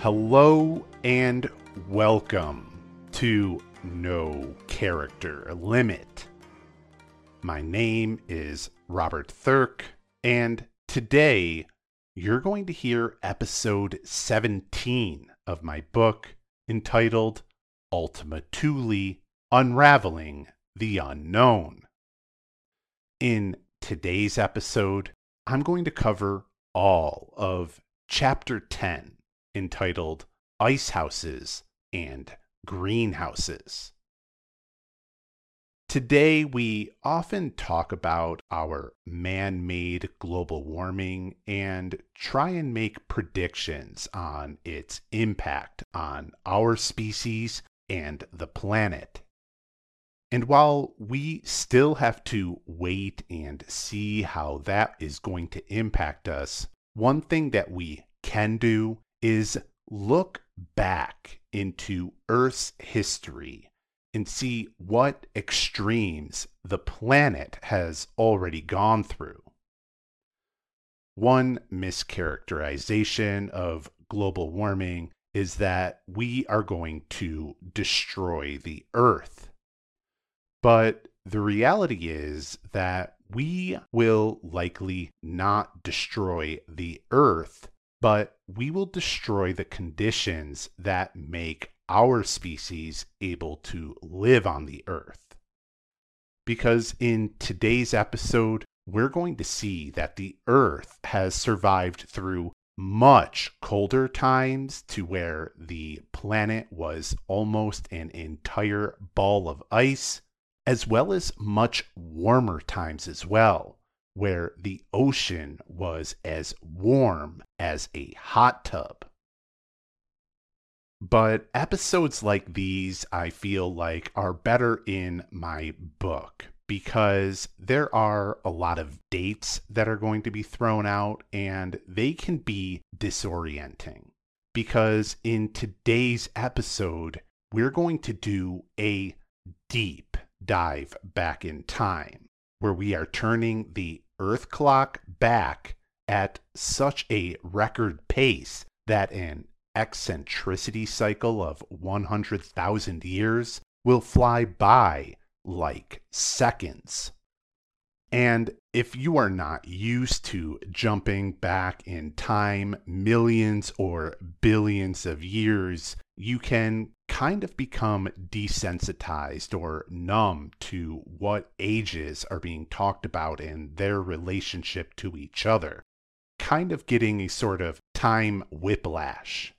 Hello and welcome to No Character Limit. My name is Robert Thirk, and today you're going to hear episode 17 of my book entitled Ultima Thule, Unraveling the Unknown. In today's episode, I'm going to cover all of Chapter 10, entitled Ice Houses and Greenhouses. Today, we often talk about our man-made global warming and try and make predictions on its impact on our species and the planet. And while we still have to wait and see how that is going to impact us, one thing that we can do is look back into Earth's history and see what extremes the planet has already gone through. One mischaracterization of global warming is that we are going to destroy the Earth. But the reality is that we will likely not destroy the Earth, but we will destroy the conditions that make our species able to live on the Earth. Because in today's episode, we're going to see that the Earth has survived through much colder times to where the planet was almost an entire ball of ice, as well as much warmer times as well, where the ocean was as warm as a hot tub. But episodes like these, I feel like, are better in my book because there are a lot of dates that are going to be thrown out and they can be disorienting. Because in today's episode, we're going to do a deep dive back in time, where we are turning the Earth clock back at such a record pace that an eccentricity cycle of 100,000 years will fly by like seconds. And if you are not used to jumping back in time millions or billions of years, you can kind of become desensitized or numb to what ages are being talked about and their relationship to each other, kind of getting a sort of time whiplash.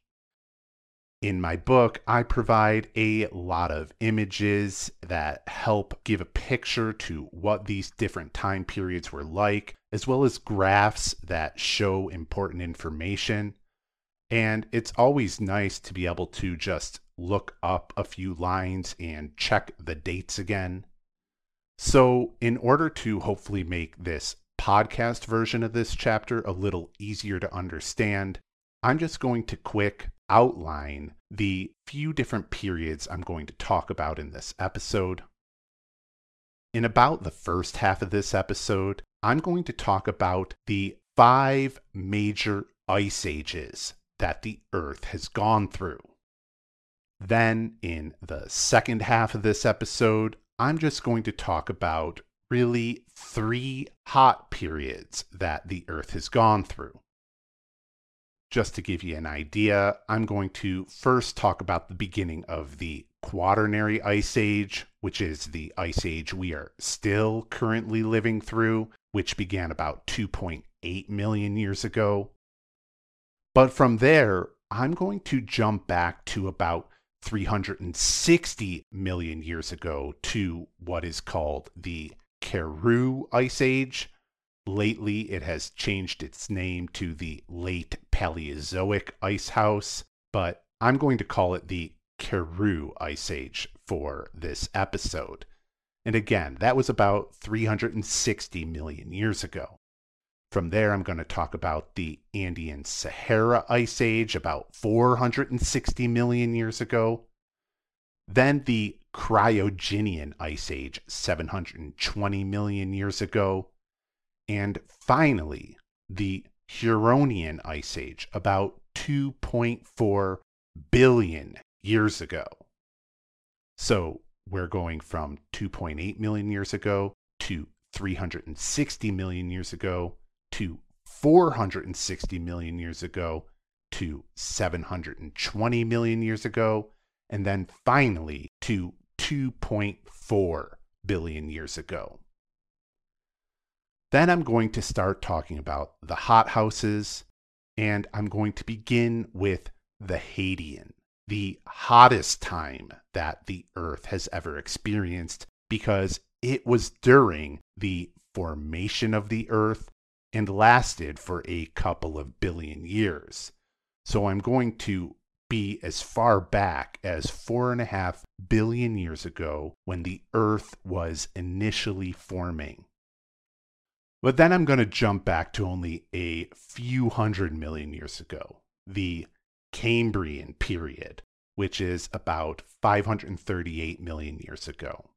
In my book, I provide a lot of images that help give a picture to what these different time periods were like, as well as graphs that show important information. And it's always nice to be able to just look up a few lines and check the dates again. So, in order to hopefully make this podcast version of this chapter a little easier to understand, I'm just going to quick outline the few different periods I'm going to talk about in this episode. In about the first half of this episode, I'm going to talk about the 5 major ice ages that the Earth has gone through. Then, in the second half of this episode, I'm just going to talk about really 3 hot periods that the Earth has gone through. Just to give you an idea, I'm going to first talk about the beginning of the Quaternary Ice Age, which is the ice age we are still currently living through, which began about 2.8 million years ago. But from there, I'm going to jump back to about 360 million years ago to what is called the Karoo Ice Age. Lately, it has changed its name to the Late Paleozoic Ice House, but I'm going to call it the Karoo Ice Age for this episode. And again, that was about 360 million years ago. From there, I'm going to talk about the Andean-Sahara Ice Age, about 460 million years ago. Then the Cryogenian Ice Age, 720 million years ago. And finally, the Huronian Ice Age, about 2.4 billion years ago. So we're going from 2.8 million years ago to 360 million years ago to 460 million years ago to 720 million years ago, and then finally to 2.4 billion years ago. Then I'm going to start talking about the hothouses, and I'm going to begin with the Hadean, the hottest time that the Earth has ever experienced, because it was during the formation of the Earth and lasted for a couple of billion years. So I'm going to be as far back as 4.5 billion years ago when the Earth was initially forming. But then I'm going to jump back to only a few hundred million years ago, the Cambrian period, which is about 538 million years ago.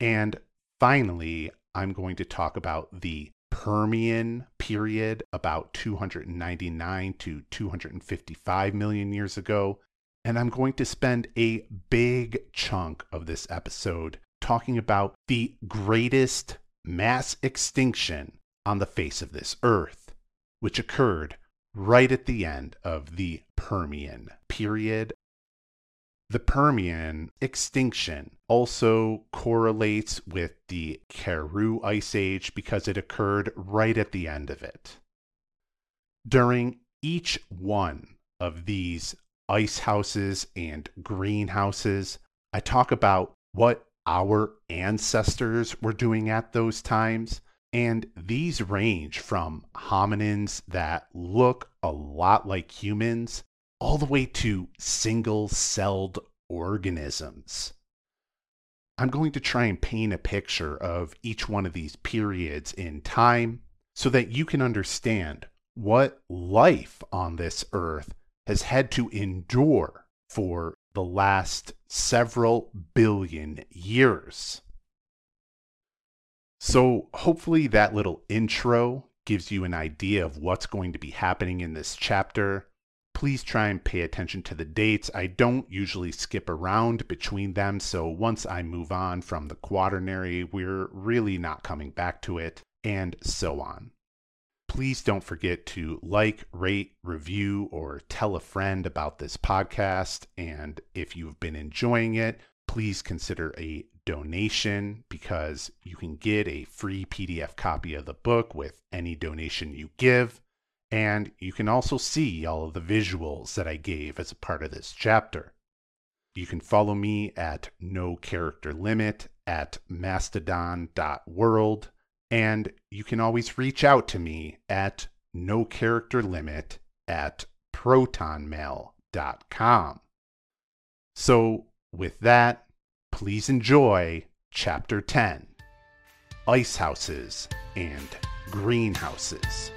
And finally, I'm going to talk about the Permian period, about 299 to 255 million years ago. And I'm going to spend a big chunk of this episode talking about the greatest mass extinction on the face of this Earth, which occurred right at the end of the Permian period. The Permian extinction also correlates with the Karoo Ice Age because it occurred right at the end of it. During each one of these ice houses and greenhouses, I talk about what our ancestors were doing at those times, and these range from hominins that look a lot like humans all the way to single-celled organisms. I'm going to try and paint a picture of each one of these periods in time so that you can understand what life on this Earth has had to endure for the last several billion years. So hopefully that little intro gives you an idea of what's going to be happening in this chapter. Please try and pay attention to the dates. I don't usually skip around between them, so once I move on from the Quaternary, we're really not coming back to it, and so on. Please don't forget to like, rate, review, or tell a friend about this podcast. And if you've been enjoying it, please consider a donation, because you can get a free PDF copy of the book with any donation you give. And you can also see all of the visuals that I gave as a part of this chapter. You can follow me at No Character Limit at mastodon.world. And you can always reach out to me at nocharacterlimit@protonmail.com. So with that, please enjoy Chapter 10, Ice Houses and Greenhouses.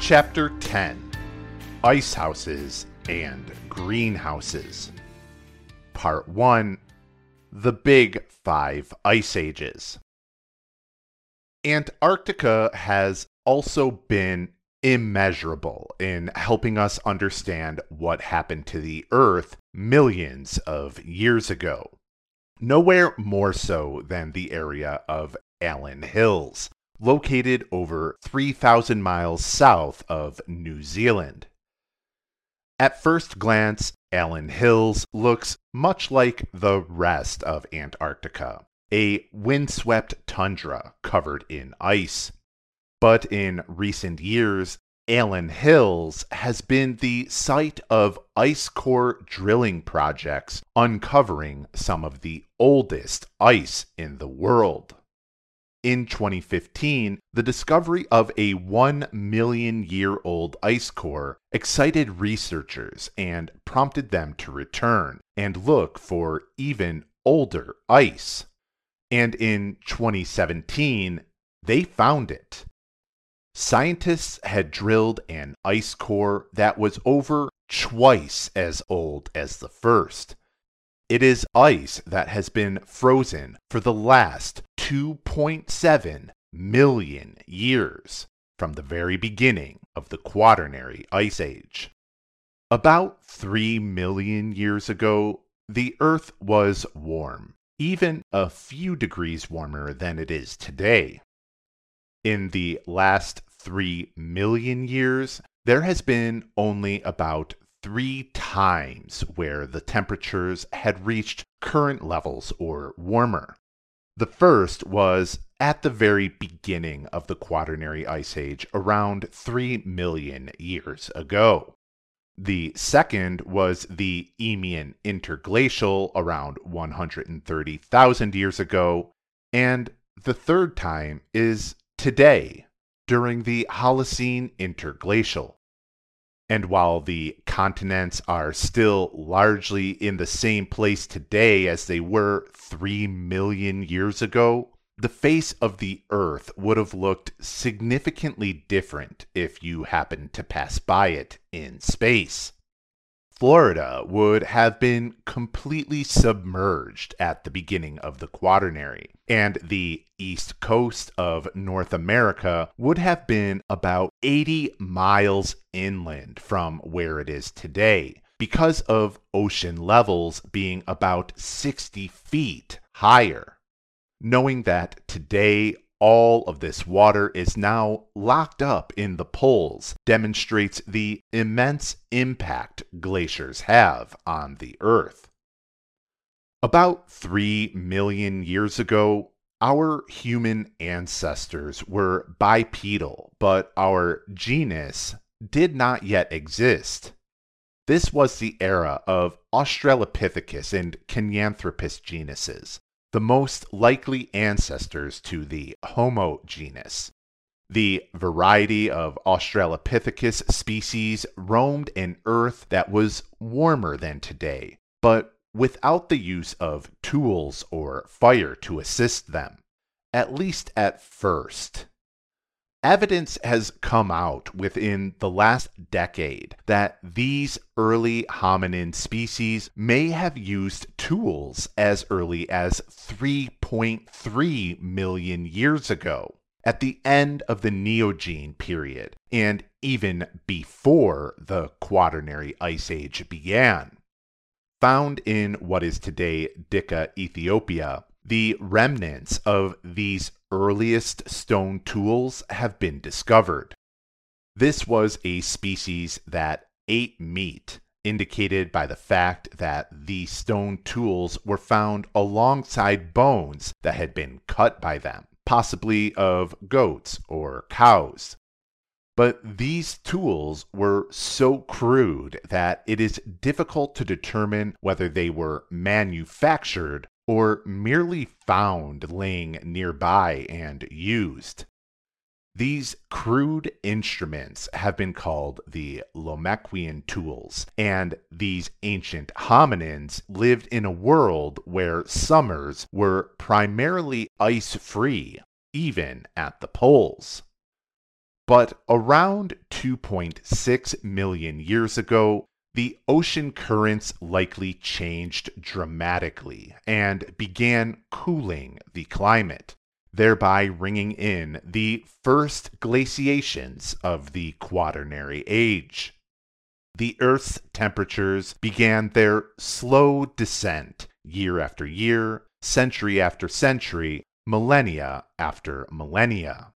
Chapter 10, Ice Houses and Greenhouses. Part 1, The Big Five Ice Ages. Antarctica has also been immeasurable in helping us understand what happened to the Earth millions of years ago. Nowhere more so than the area of Allen Hills, located over 3,000 miles south of New Zealand. At first glance, Allen Hills looks much like the rest of Antarctica, a windswept tundra covered in ice. But in recent years, Allen Hills has been the site of ice core drilling projects uncovering some of the oldest ice in the world. In 2015, the discovery of a 1 million-year-old ice core excited researchers and prompted them to return and look for even older ice. And in 2017, They found it. Scientists had drilled an ice core that was over twice as old as the first. It is ice that has been frozen for the last 2.7 million years from the very beginning of the Quaternary Ice Age. About 3 million years ago, the Earth was warm, even a few degrees warmer than it is today. In the last 3 million years, there has been only about 3 times where the temperatures had reached current levels or warmer. The first was at the very beginning of the Quaternary Ice Age around 3 million years ago. The second was the Eemian Interglacial around 130,000 years ago, and the third time is today, during the Holocene Interglacial. And while the continents are still largely in the same place today as they were 3 million years ago, the face of the Earth would have looked significantly different if you happened to pass by it in space. Florida would have been completely submerged at the beginning of the Quaternary, and the east coast of North America would have been about 80 miles inland from where it is today, because of ocean levels being about 60 feet higher. Knowing that today all of this water is now locked up in the poles demonstrates the immense impact glaciers have on the Earth. About 3 million years ago, our human ancestors were bipedal, but our genus did not yet exist. This was the era of Australopithecus and Kenyanthropus genuses, the most likely ancestors to the Homo genus. The variety of Australopithecus species roamed an Earth that was warmer than today, but without the use of tools or fire to assist them, at least at first. Evidence has come out within the last decade that these early hominin species may have used tools as early as 3.3 million years ago, at the end of the Neogene period, and even before the Quaternary Ice Age began. Found in what is today Dikka, Ethiopia, the remnants of these earliest stone tools have been discovered. This was a species that ate meat, indicated by the fact that the stone tools were found alongside bones that had been cut by them, possibly of goats or cows. But these tools were so crude that it is difficult to determine whether they were manufactured or merely found laying nearby and used. These crude instruments have been called the Lomekwian tools, and these ancient hominins lived in a world where summers were primarily ice-free, even at the poles. But around 2.6 million years ago, the ocean currents likely changed dramatically and began cooling the climate, thereby ringing in the first glaciations of the Quaternary Age. The Earth's temperatures began their slow descent year after year, century after century, millennia after millennia.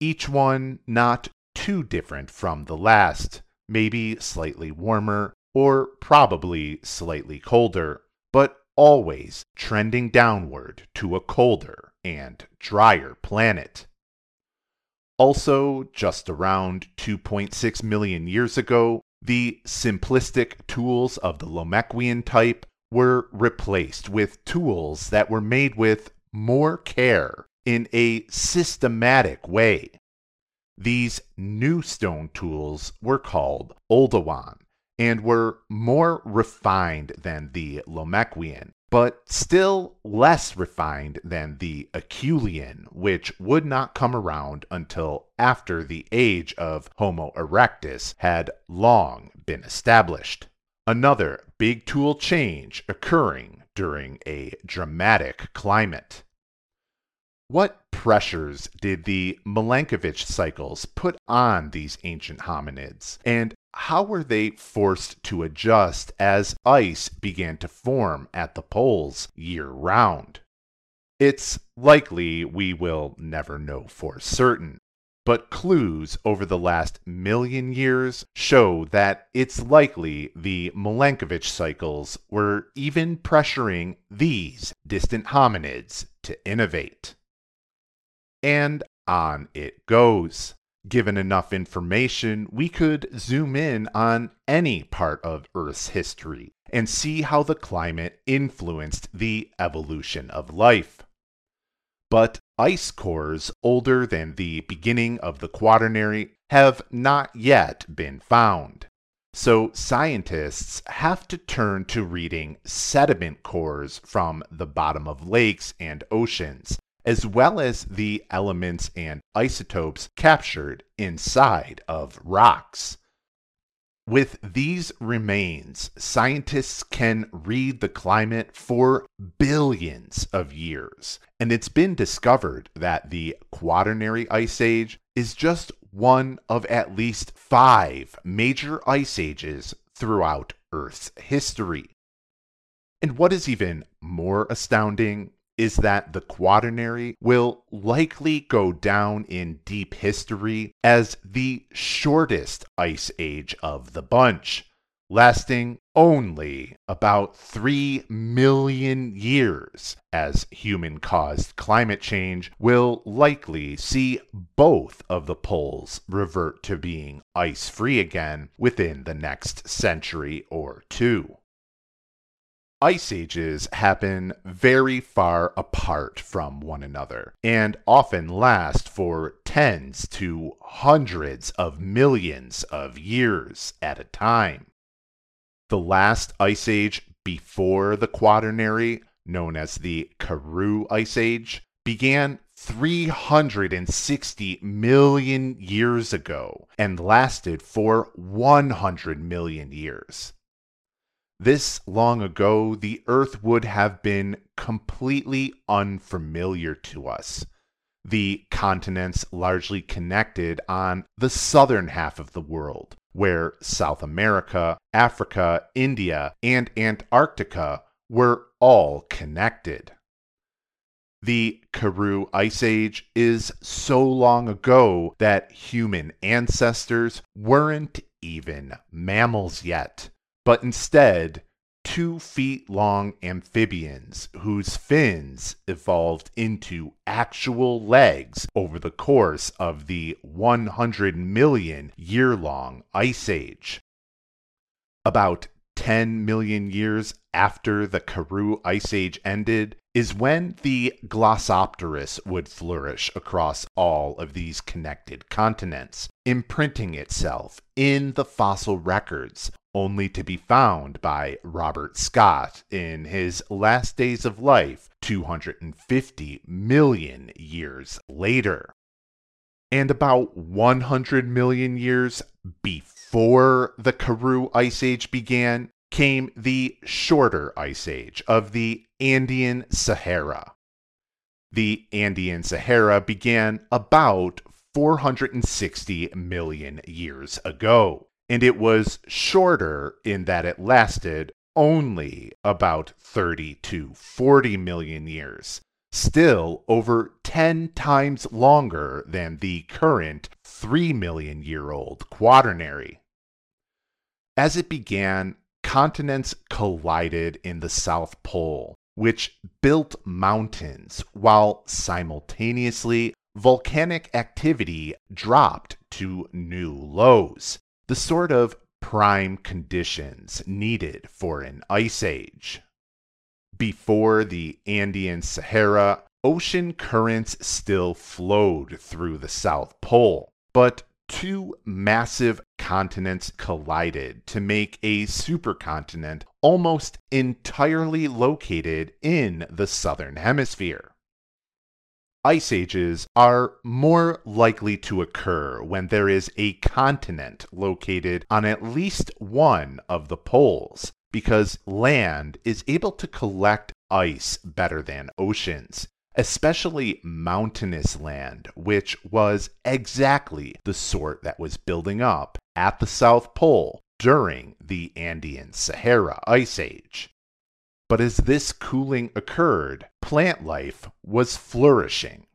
Each one not too different from the last, maybe slightly warmer, or probably slightly colder, but always trending downward to a colder and drier planet. Also, just around 2.6 million years ago, the simplistic tools of the Lomekwian type were replaced with tools that were made with more care in a systematic way. These new stone tools were called Oldowan and were more refined than the Lomekwian but still less refined than the Acheulean, which would not come around until after the age of Homo erectus had long been established. Another big tool change occurring during a dramatic climate. What pressures did the Milankovitch cycles put on these ancient hominids, and how were they forced to adjust as ice began to form at the poles year-round? It's likely we will never know for certain, but clues over the last million years show that it's likely the Milankovitch cycles were even pressuring these distant hominids to innovate. And on it goes. Given enough information, we could zoom in on any part of Earth's history and see how the climate influenced the evolution of life. But ice cores older than the beginning of the Quaternary have not yet been found. So scientists have to turn to reading sediment cores from the bottom of lakes and oceans, as well as the elements and isotopes captured inside of rocks. With these remains, scientists can read the climate for billions of years, and it's been discovered that the Quaternary Ice Age is just one of at least 5 major ice ages throughout Earth's history. And what is even more astounding is that the Quaternary will likely go down in deep history as the shortest ice age of the bunch, lasting only about 3 million years, as human-caused climate change will likely see both of the poles revert to being ice-free again within the next century or two. Ice ages happen very far apart from one another, and often last for tens to hundreds of millions of years at a time. The last ice age before the Quaternary, known as the Karoo Ice Age, began 360 million years ago and lasted for 100 million years. This long ago, the Earth would have been completely unfamiliar to us. The continents largely connected on the southern half of the world, where South America, Africa, India, and Antarctica were all connected. The Karoo Ice Age is so long ago that human ancestors weren't even mammals yet, but instead 2-feet-long amphibians whose fins evolved into actual legs over the course of the 100 million year-long Ice Age. About 10 million years after the Karoo Ice Age ended is when the Glossopteris would flourish across all of these connected continents, imprinting itself in the fossil records, only to be found by Robert Scott in his last days of life 250 million years later. And about 100 million years before the Karoo Ice Age began came the shorter ice age of the Andean-Sahara. The Andean-Sahara began about 460 million years ago, and it was shorter in that it lasted only about 30 to 40 million years, still over 10 times longer than the current 3 million-year-old Quaternary. As it began, continents collided in the South Pole, which built mountains, while simultaneously volcanic activity dropped to new lows, the sort of prime conditions needed for an ice age. Before the Andean Sahara, ocean currents still flowed through the South Pole, but 2 massive continents collided to make a supercontinent almost entirely located in the southern hemisphere. Ice ages are more likely to occur when there is a continent located on at least one of the poles, because land is able to collect ice better than oceans, especially mountainous land, which was exactly the sort that was building up at the South Pole during the Andean-Sahara Ice Age. But as this cooling occurred, plant life was flourishing.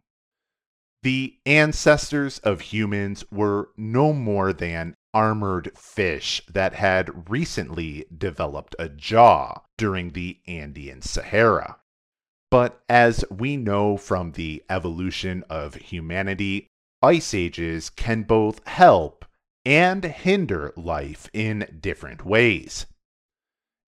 The ancestors of humans were no more than armored fish that had recently developed a jaw during the Andean Sahara. But as we know from the evolution of humanity, ice ages can both help and hinder life in different ways.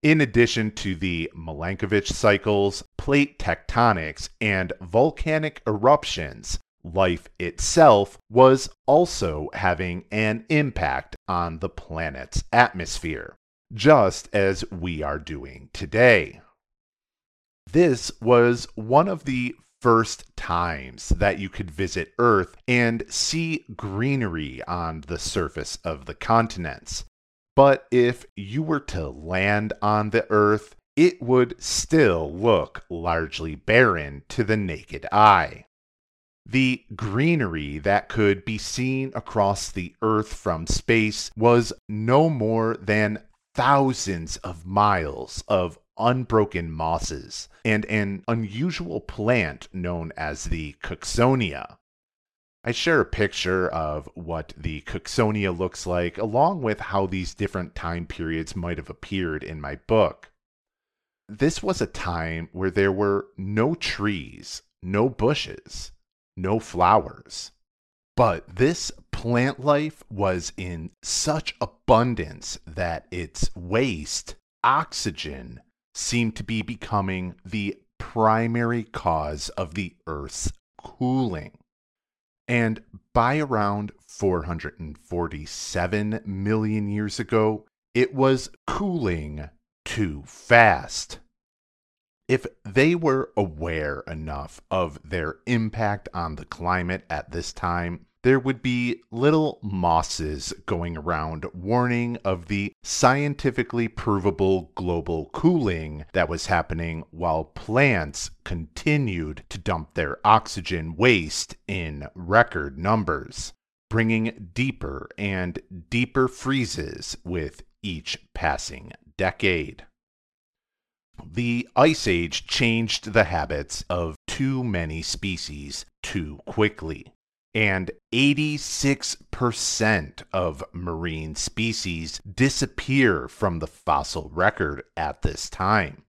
In addition to the Milankovitch cycles, plate tectonics, and volcanic eruptions, life itself was also having an impact on the planet's atmosphere, just as we are doing today. This was one of the first times that you could visit Earth and see greenery on the surface of the continents. But if you were to land on the Earth, it would still look largely barren to the naked eye. The greenery that could be seen across the Earth from space was no more than thousands of miles of unbroken mosses and an unusual plant known as the Cooksonia. I share a picture of what the Cooksonia looks like, along with how these different time periods might have appeared in my book. This was a time where there were no trees, no bushes, no flowers. But this plant life was in such abundance that its waste, oxygen, seemed to be becoming the primary cause of the Earth's cooling. And by around 447 million years ago, it was cooling too fast. If they were aware enough of their impact on the climate at this time, there would be little mosses going around warning of the scientifically provable global cooling that was happening while plants continued to dump their oxygen waste in record numbers, bringing deeper and deeper freezes with each passing decade. The Ice Age changed the habits of too many species too quickly, and 86% of marine species disappear from the fossil record at this time,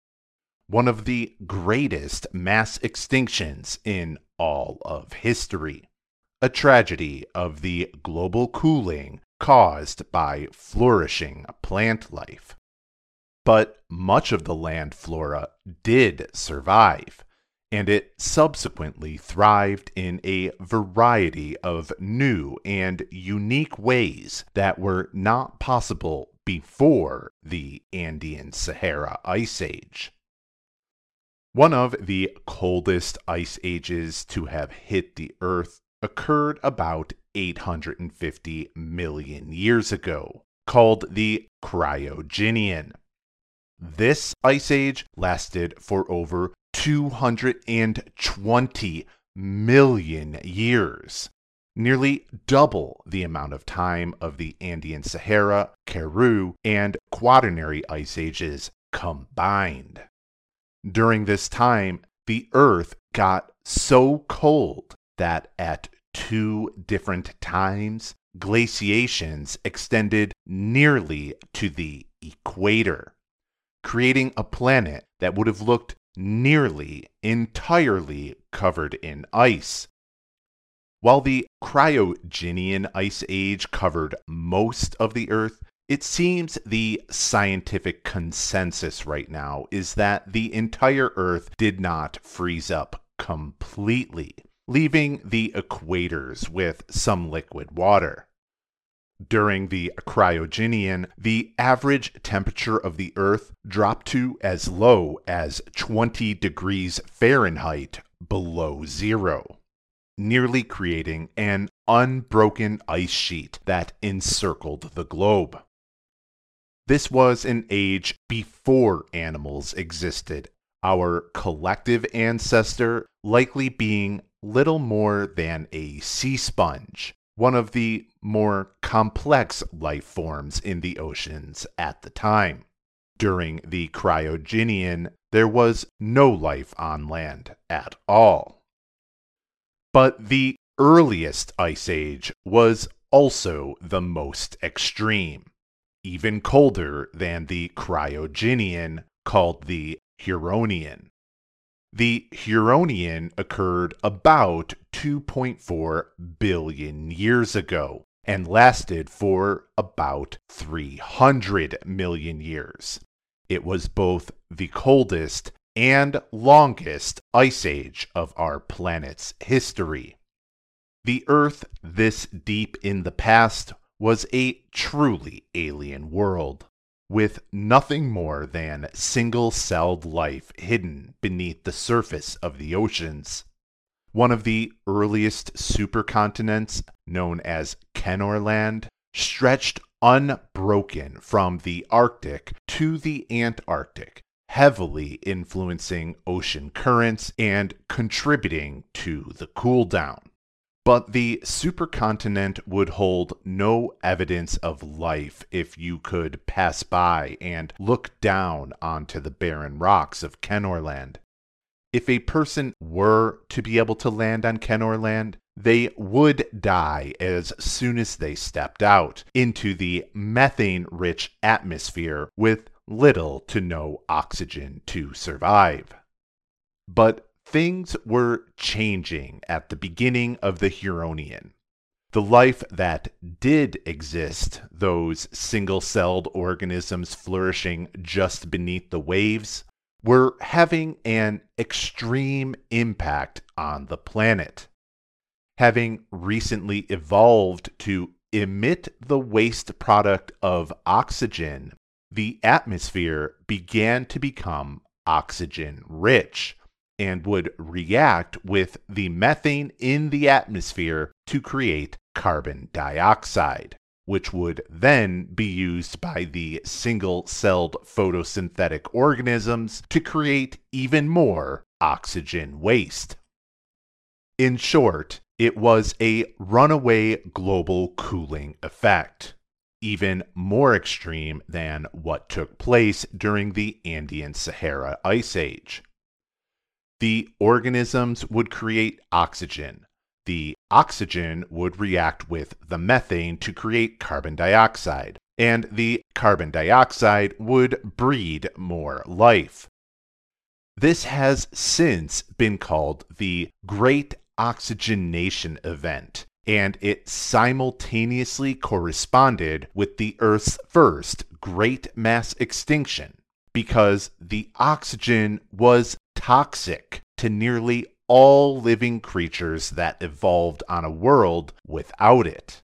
one of the greatest mass extinctions in all of history, a tragedy of the global cooling caused by flourishing plant life. But much of the land flora did survive, and it subsequently thrived in a variety of new and unique ways that were not possible before the Andean-Sahara Ice Age. One of the coldest ice ages to have hit the Earth occurred about 850 million years ago, called the Cryogenian. This ice age lasted for over 220 million years, nearly double the amount of time of the Andean-Sahara, Karoo, and Quaternary Ice Ages combined. During this time, the Earth got so cold that at two different times, glaciations extended nearly to the equator, creating a planet that would have looked nearly entirely covered in ice. While the Cryogenian Ice Age covered most of the Earth, it seems the scientific consensus right now is that the entire Earth did not freeze up completely, leaving the equators with some liquid water. During the Cryogenian, the average temperature of the Earth dropped to as low as 20 degrees Fahrenheit below zero, nearly creating an unbroken ice sheet that encircled the globe. This was an age before animals existed, our collective ancestor likely being little more than a sea sponge, one of the more complex life forms in the oceans at the time. During the Cryogenian, there was no life on land at all. But the earliest ice age was also the most extreme, even colder than the Cryogenian, called the Huronian. The Huronian occurred about 2.4 billion years ago and lasted for about 300 million years. It was both the coldest and longest ice age of our planet's history. The Earth, this deep in the past, was a truly alien world, with nothing more than single-celled life hidden beneath the surface of the oceans. One of the earliest supercontinents, known as Kenorland, stretched unbroken from the Arctic to the Antarctic, heavily influencing ocean currents and contributing to the cool down. But the supercontinent would hold no evidence of life if you could pass by and look down onto the barren rocks of Kenorland. If a person were to be able to land on Kenorland, they would die as soon as they stepped out into the methane-rich atmosphere with little to no oxygen to survive. But things were changing at the beginning of the Huronian. The life that did exist, those single-celled organisms flourishing just beneath the waves, were having an extreme impact on the planet. Having recently evolved to emit the waste product of oxygen, the atmosphere began to become oxygen-rich, and would react with the methane in the atmosphere to create carbon dioxide, which would then be used by the single-celled photosynthetic organisms to create even more oxygen waste. In short, it was a runaway global cooling effect, even more extreme than what took place during the Andean-Sahara Ice Age. The organisms would create oxygen. The oxygen would react with the methane to create carbon dioxide, and the carbon dioxide would breed more life. This has since been called the Great Oxygenation Event, and it simultaneously corresponded with the Earth's first great mass extinction, because the oxygen was toxic to nearly all living creatures that evolved on a world without it.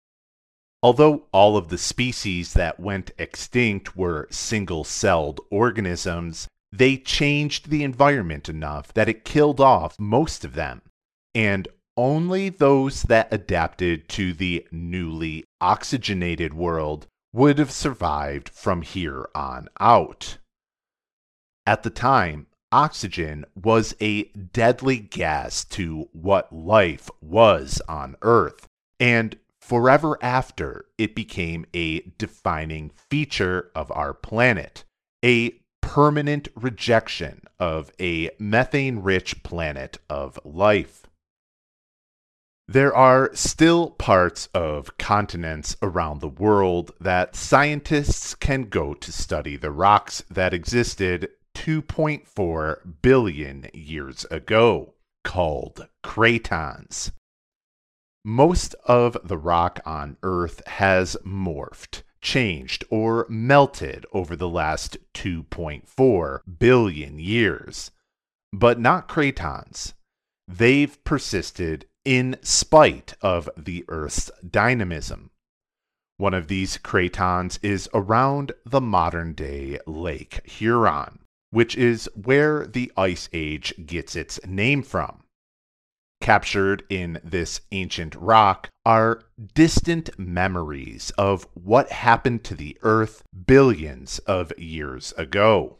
Although all of the species that went extinct were single-celled organisms, they changed the environment enough that it killed off most of them, and only those that adapted to the newly oxygenated world would have survived from here on out. At the time, oxygen was a deadly gas to what life was on Earth, and forever after it became a defining feature of our planet, a permanent rejection of a methane-rich planet of life. There are still parts of continents around the world that scientists can go to study the rocks that existed 2.4 billion years ago, called cratons. Most of the rock on Earth has morphed, changed, or melted over the last 2.4 billion years, but not cratons. They've persisted in spite of the Earth's dynamism. One of these cratons is around the modern-day Lake Huron, which is where the Ice Age gets its name from. Captured in this ancient rock are distant memories of what happened to the Earth billions of years ago.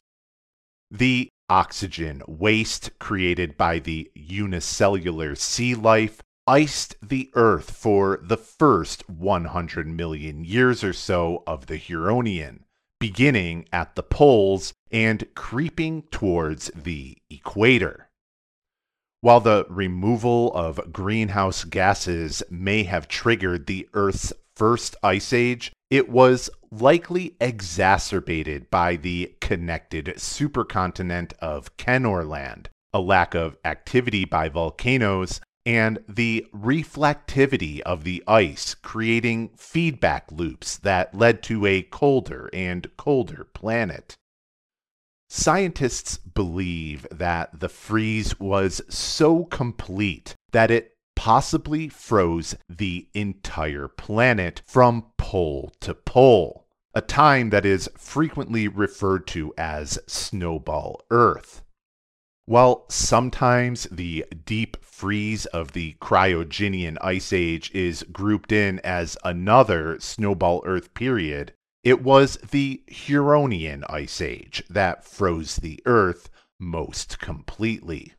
The oxygen waste created by the unicellular sea life iced the Earth for the first 100 million years or so of the Huronian, beginning at the poles and creeping towards the equator. While the removal of greenhouse gases may have triggered the Earth's first ice age, it was likely exacerbated by the connected supercontinent of Kenorland, a lack of activity by volcanoes, and the reflectivity of the ice creating feedback loops that led to a colder and colder planet. Scientists believe that the freeze was so complete that it possibly froze the entire planet from pole to pole, a time that is frequently referred to as Snowball Earth. While sometimes the deep freeze of the Cryogenian Ice Age is grouped in as another Snowball Earth period, it was the Huronian Ice Age that froze the Earth most completely.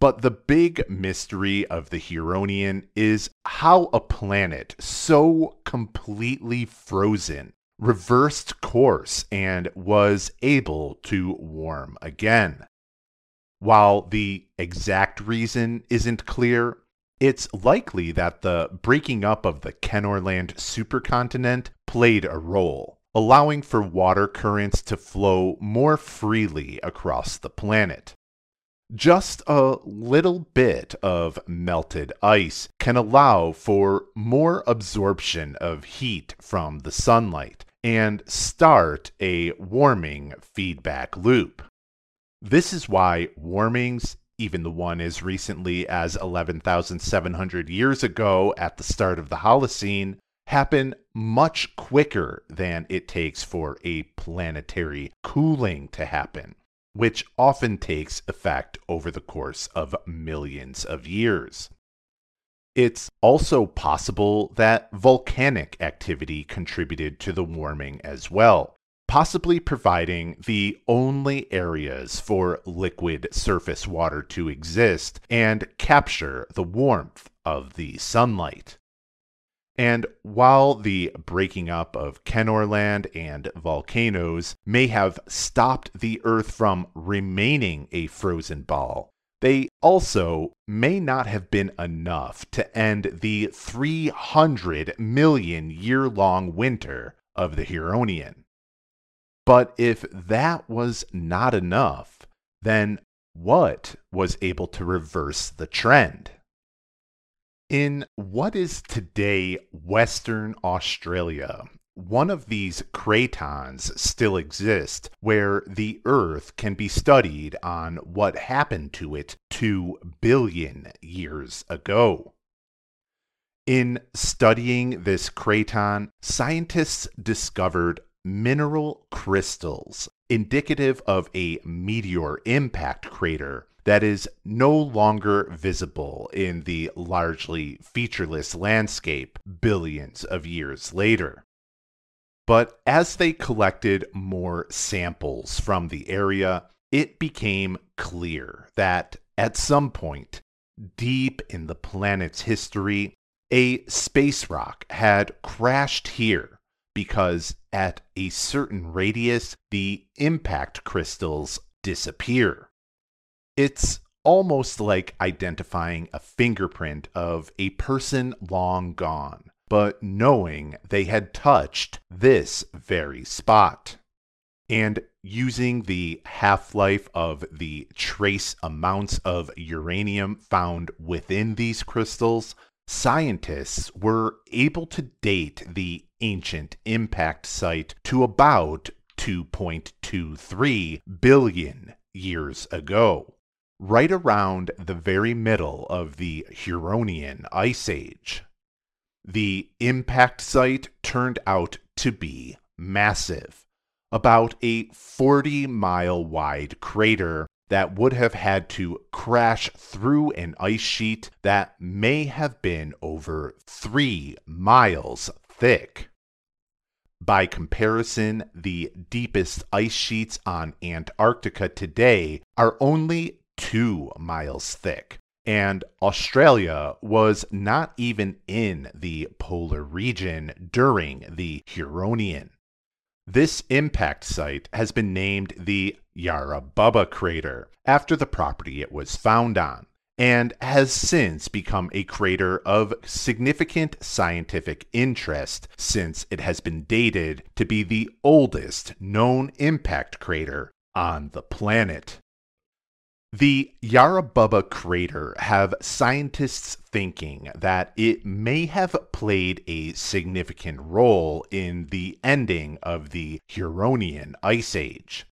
But the big mystery of the Huronian is how a planet so completely frozen reversed course and was able to warm again. While the exact reason isn't clear, it's likely that the breaking up of the Kenorland supercontinent played a role, allowing for water currents to flow more freely across the planet. Just a little bit of melted ice can allow for more absorption of heat from the sunlight and start a warming feedback loop. This is why warmings, even the one as recently as 11,700 years ago at the start of the Holocene, happen much quicker than it takes for a planetary cooling to happen, which often takes effect over the course of millions of years. It's also possible that volcanic activity contributed to the warming as well, possibly providing the only areas for liquid surface water to exist and capture the warmth of the sunlight. And while the breaking up of Kenorland and volcanoes may have stopped the Earth from remaining a frozen ball, they also may not have been enough to end the 300 million year-long winter of the Huronian. But if that was not enough, then what was able to reverse the trend? In what is today Western Australia, one of these cratons still exists where the Earth can be studied on what happened to it 2 billion years ago. In studying this craton, scientists discovered mineral crystals indicative of a meteor impact crater that is no longer visible in the largely featureless landscape billions of years later. But as they collected more samples from the area, it became clear that at some point, deep in the planet's history, a space rock had crashed here, because at a certain radius, the impact crystals disappear. It's almost like identifying a fingerprint of a person long gone, but knowing they had touched this very spot. And using the half-life of the trace amounts of uranium found within these crystals, scientists were able to date the ancient impact site to about 2.23 billion years ago, right around the very middle of the Huronian Ice Age. The impact site turned out to be massive, about a 40-mile wide crater that would have had to crash through an ice sheet that may have been over 3 miles thick. By comparison, the deepest ice sheets on Antarctica today are only 2 miles thick, and Australia was not even in the polar region during the Huronian. This impact site has been named the Yarrabubba Crater after the property it was found on, and has since become a crater of significant scientific interest since it has been dated to be the oldest known impact crater on the planet. The Yarrabubba Crater have scientists thinking that it may have played a significant role in the ending of the Huronian Ice Age.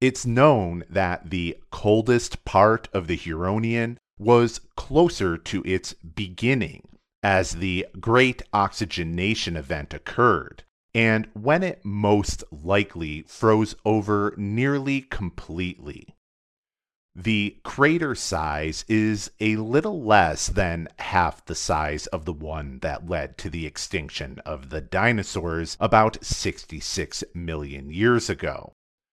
It's known that the coldest part of the Huronian was closer to its beginning, as the Great Oxygenation Event occurred, and when it most likely froze over nearly completely. The crater size is a little less than half the size of the one that led to the extinction of the dinosaurs about 66 million years ago,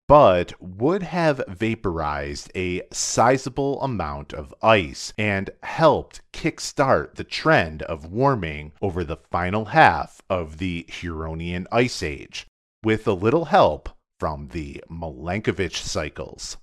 but would have vaporized a sizable amount of ice and helped kickstart the trend of warming over the final half of the Huronian Ice Age, with a little help from the Milankovitch Cycles.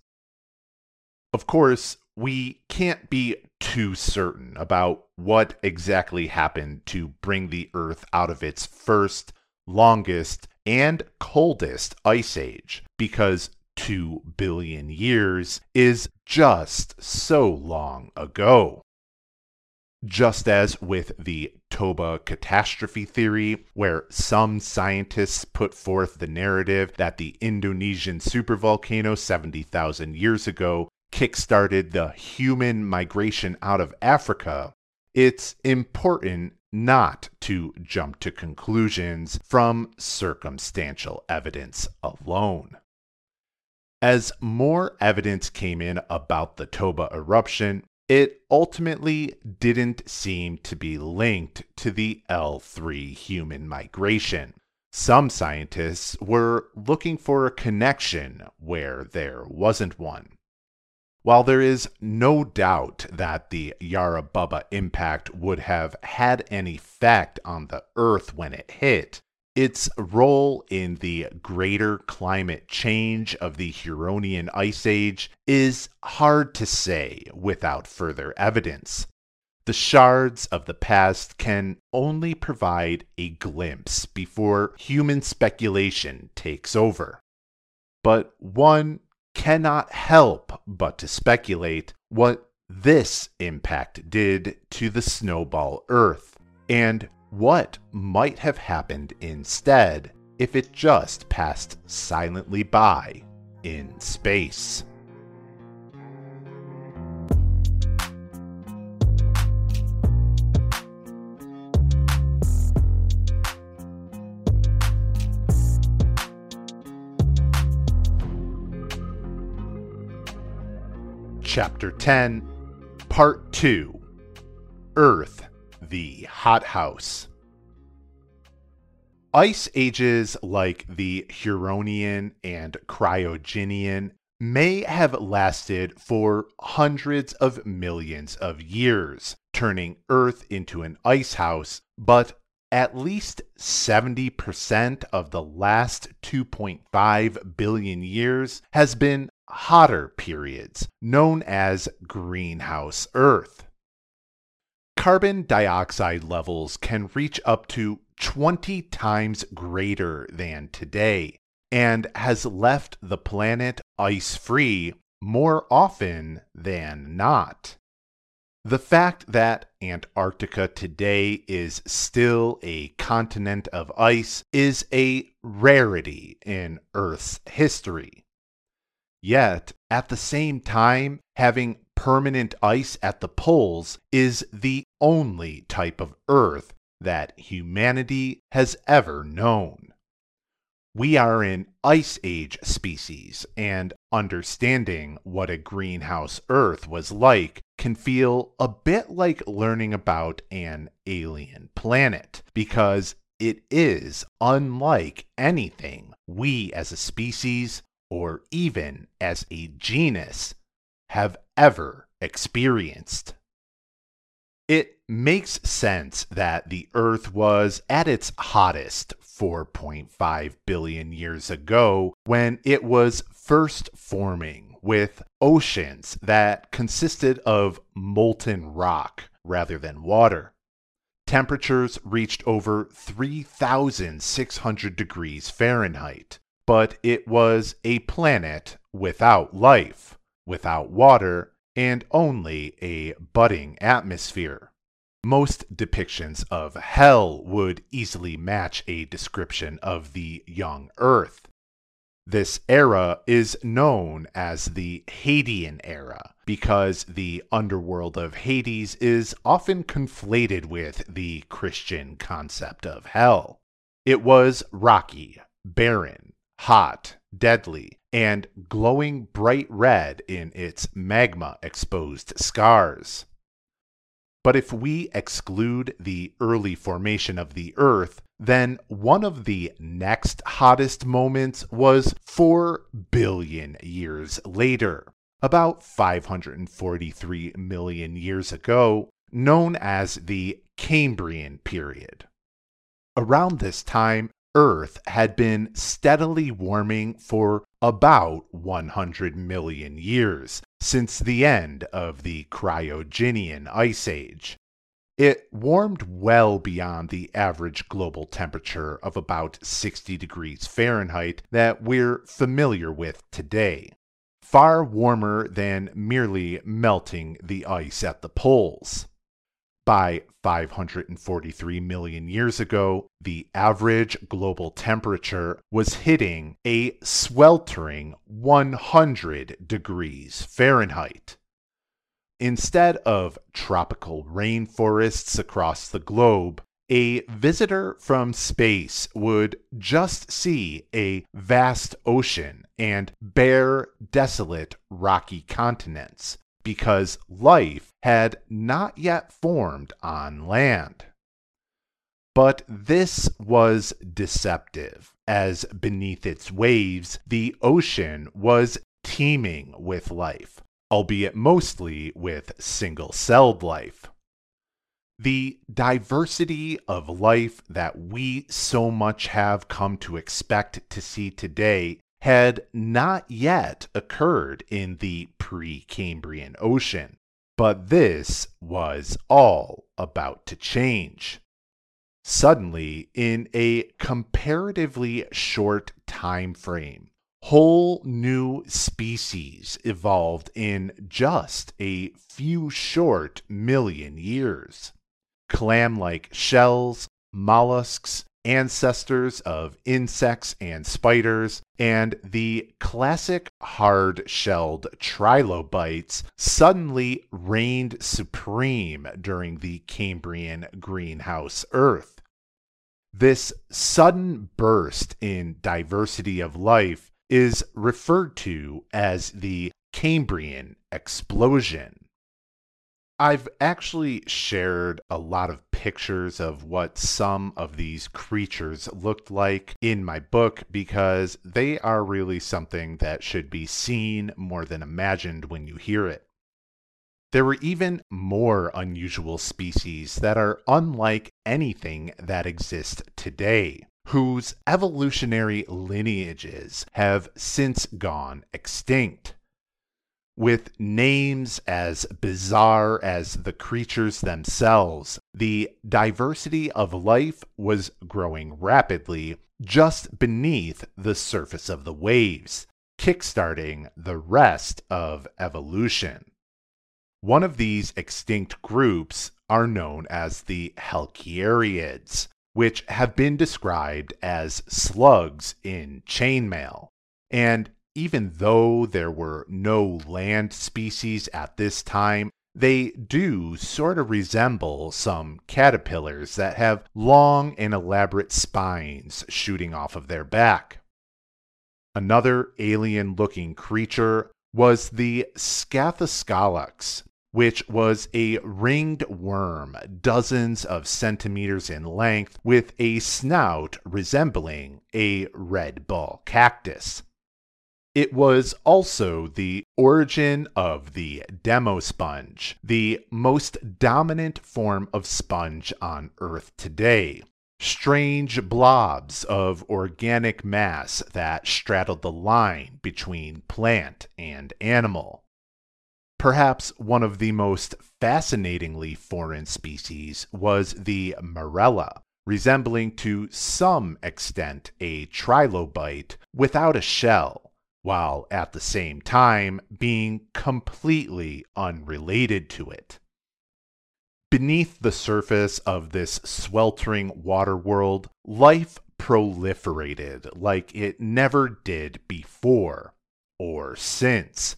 Of course, we can't be too certain about what exactly happened to bring the Earth out of its first, longest, and coldest ice age, because 2 billion years is just so long ago. Just as with the Toba catastrophe theory, where some scientists put forth the narrative that the Indonesian supervolcano 70,000 years ago kickstarted the human migration out of Africa, it's important not to jump to conclusions from circumstantial evidence alone. As more evidence came in about the Toba eruption, it ultimately didn't seem to be linked to the L3 human migration. Some scientists were looking for a connection where there wasn't one. While there is no doubt that the Yarrabubba impact would have had an effect on the Earth when it hit, its role in the greater climate change of the Huronian Ice Age is hard to say without further evidence. The shards of the past can only provide a glimpse before human speculation takes over. But one cannot help but to speculate what this impact did to the Snowball Earth, and what might have happened instead if it just passed silently by in space. Chapter 10, Part 2, Earth, the Hothouse. Ice ages like the Huronian and Cryogenian may have lasted for hundreds of millions of years, turning Earth into an icehouse, but at least 70% of the last 2.5 billion years has been hotter periods, known as greenhouse Earth. Carbon dioxide levels can reach up to 20 times greater than today, and has left the planet ice-free more often than not. The fact that Antarctica today is still a continent of ice is a rarity in Earth's history. Yet, at the same time, having permanent ice at the poles is the only type of Earth that humanity has ever known. We are an Ice Age species, and understanding what a greenhouse Earth was like can feel a bit like learning about an alien planet, because it is unlike anything we as a species, or even as a genus, have ever experienced. It makes sense that the Earth was at its hottest 4.5 billion years ago when it was first forming, with oceans that consisted of molten rock rather than water. Temperatures reached over 3,600 degrees Fahrenheit, but it was a planet without life, without water, and only a budding atmosphere. Most depictions of hell would easily match a description of the young Earth. This era is known as the Hadean era because the underworld of Hades is often conflated with the Christian concept of hell. It was rocky, barren, hot, deadly, and glowing bright red in its magma-exposed scars. But if we exclude the early formation of the Earth, then one of the next hottest moments was 4 billion years later, about 543 million years ago, known as the Cambrian period. Around this time, Earth had been steadily warming for about 100 million years since the end of the Cryogenian Ice Age. It warmed well beyond the average global temperature of about 60 degrees Fahrenheit that we're familiar with today, far warmer than merely melting the ice at the poles. By 543 million years ago, the average global temperature was hitting a sweltering 100 degrees Fahrenheit. Instead of tropical rainforests across the globe, a visitor from space would just see a vast ocean and bare, desolate, rocky continents, because life had not yet formed on land. But this was deceptive, as beneath its waves, the ocean was teeming with life, albeit mostly with single-celled life. The diversity of life that we so much have come to expect to see today had not yet occurred in the pre-Cambrian Ocean, but this was all about to change. Suddenly, in a comparatively short time frame, whole new species evolved in just a few short million years. Clam-like shells, mollusks, ancestors of insects and spiders, and the classic hard-shelled trilobites suddenly reigned supreme during the Cambrian greenhouse Earth. This sudden burst in diversity of life is referred to as the Cambrian Explosion. I've actually shared a lot of pictures of what some of these creatures looked like in my book because they are really something that should be seen more than imagined when you hear it. There were even more unusual species that are unlike anything that exists today, whose evolutionary lineages have since gone extinct. With names as bizarre as the creatures themselves, the diversity of life was growing rapidly just beneath the surface of the waves, kickstarting the rest of evolution. One of these extinct groups are known as the Halkyariids, which have been described as slugs in chainmail, and even though there were no land species at this time, They do sort of resemble some caterpillars that have long and elaborate spines shooting off of their back. Another alien-looking creature was the Scathascalyx, which was a ringed worm dozens of centimeters in length with a snout resembling a red ball cactus. It was also the origin of the demosponge, the most dominant form of sponge on Earth today. Strange blobs of organic mass that straddled the line between plant and animal. Perhaps one of the most fascinatingly foreign species was the morella, resembling to some extent a trilobite without a shell, while at the same time being completely unrelated to it. Beneath the surface of this sweltering water world, life proliferated like it never did before or since.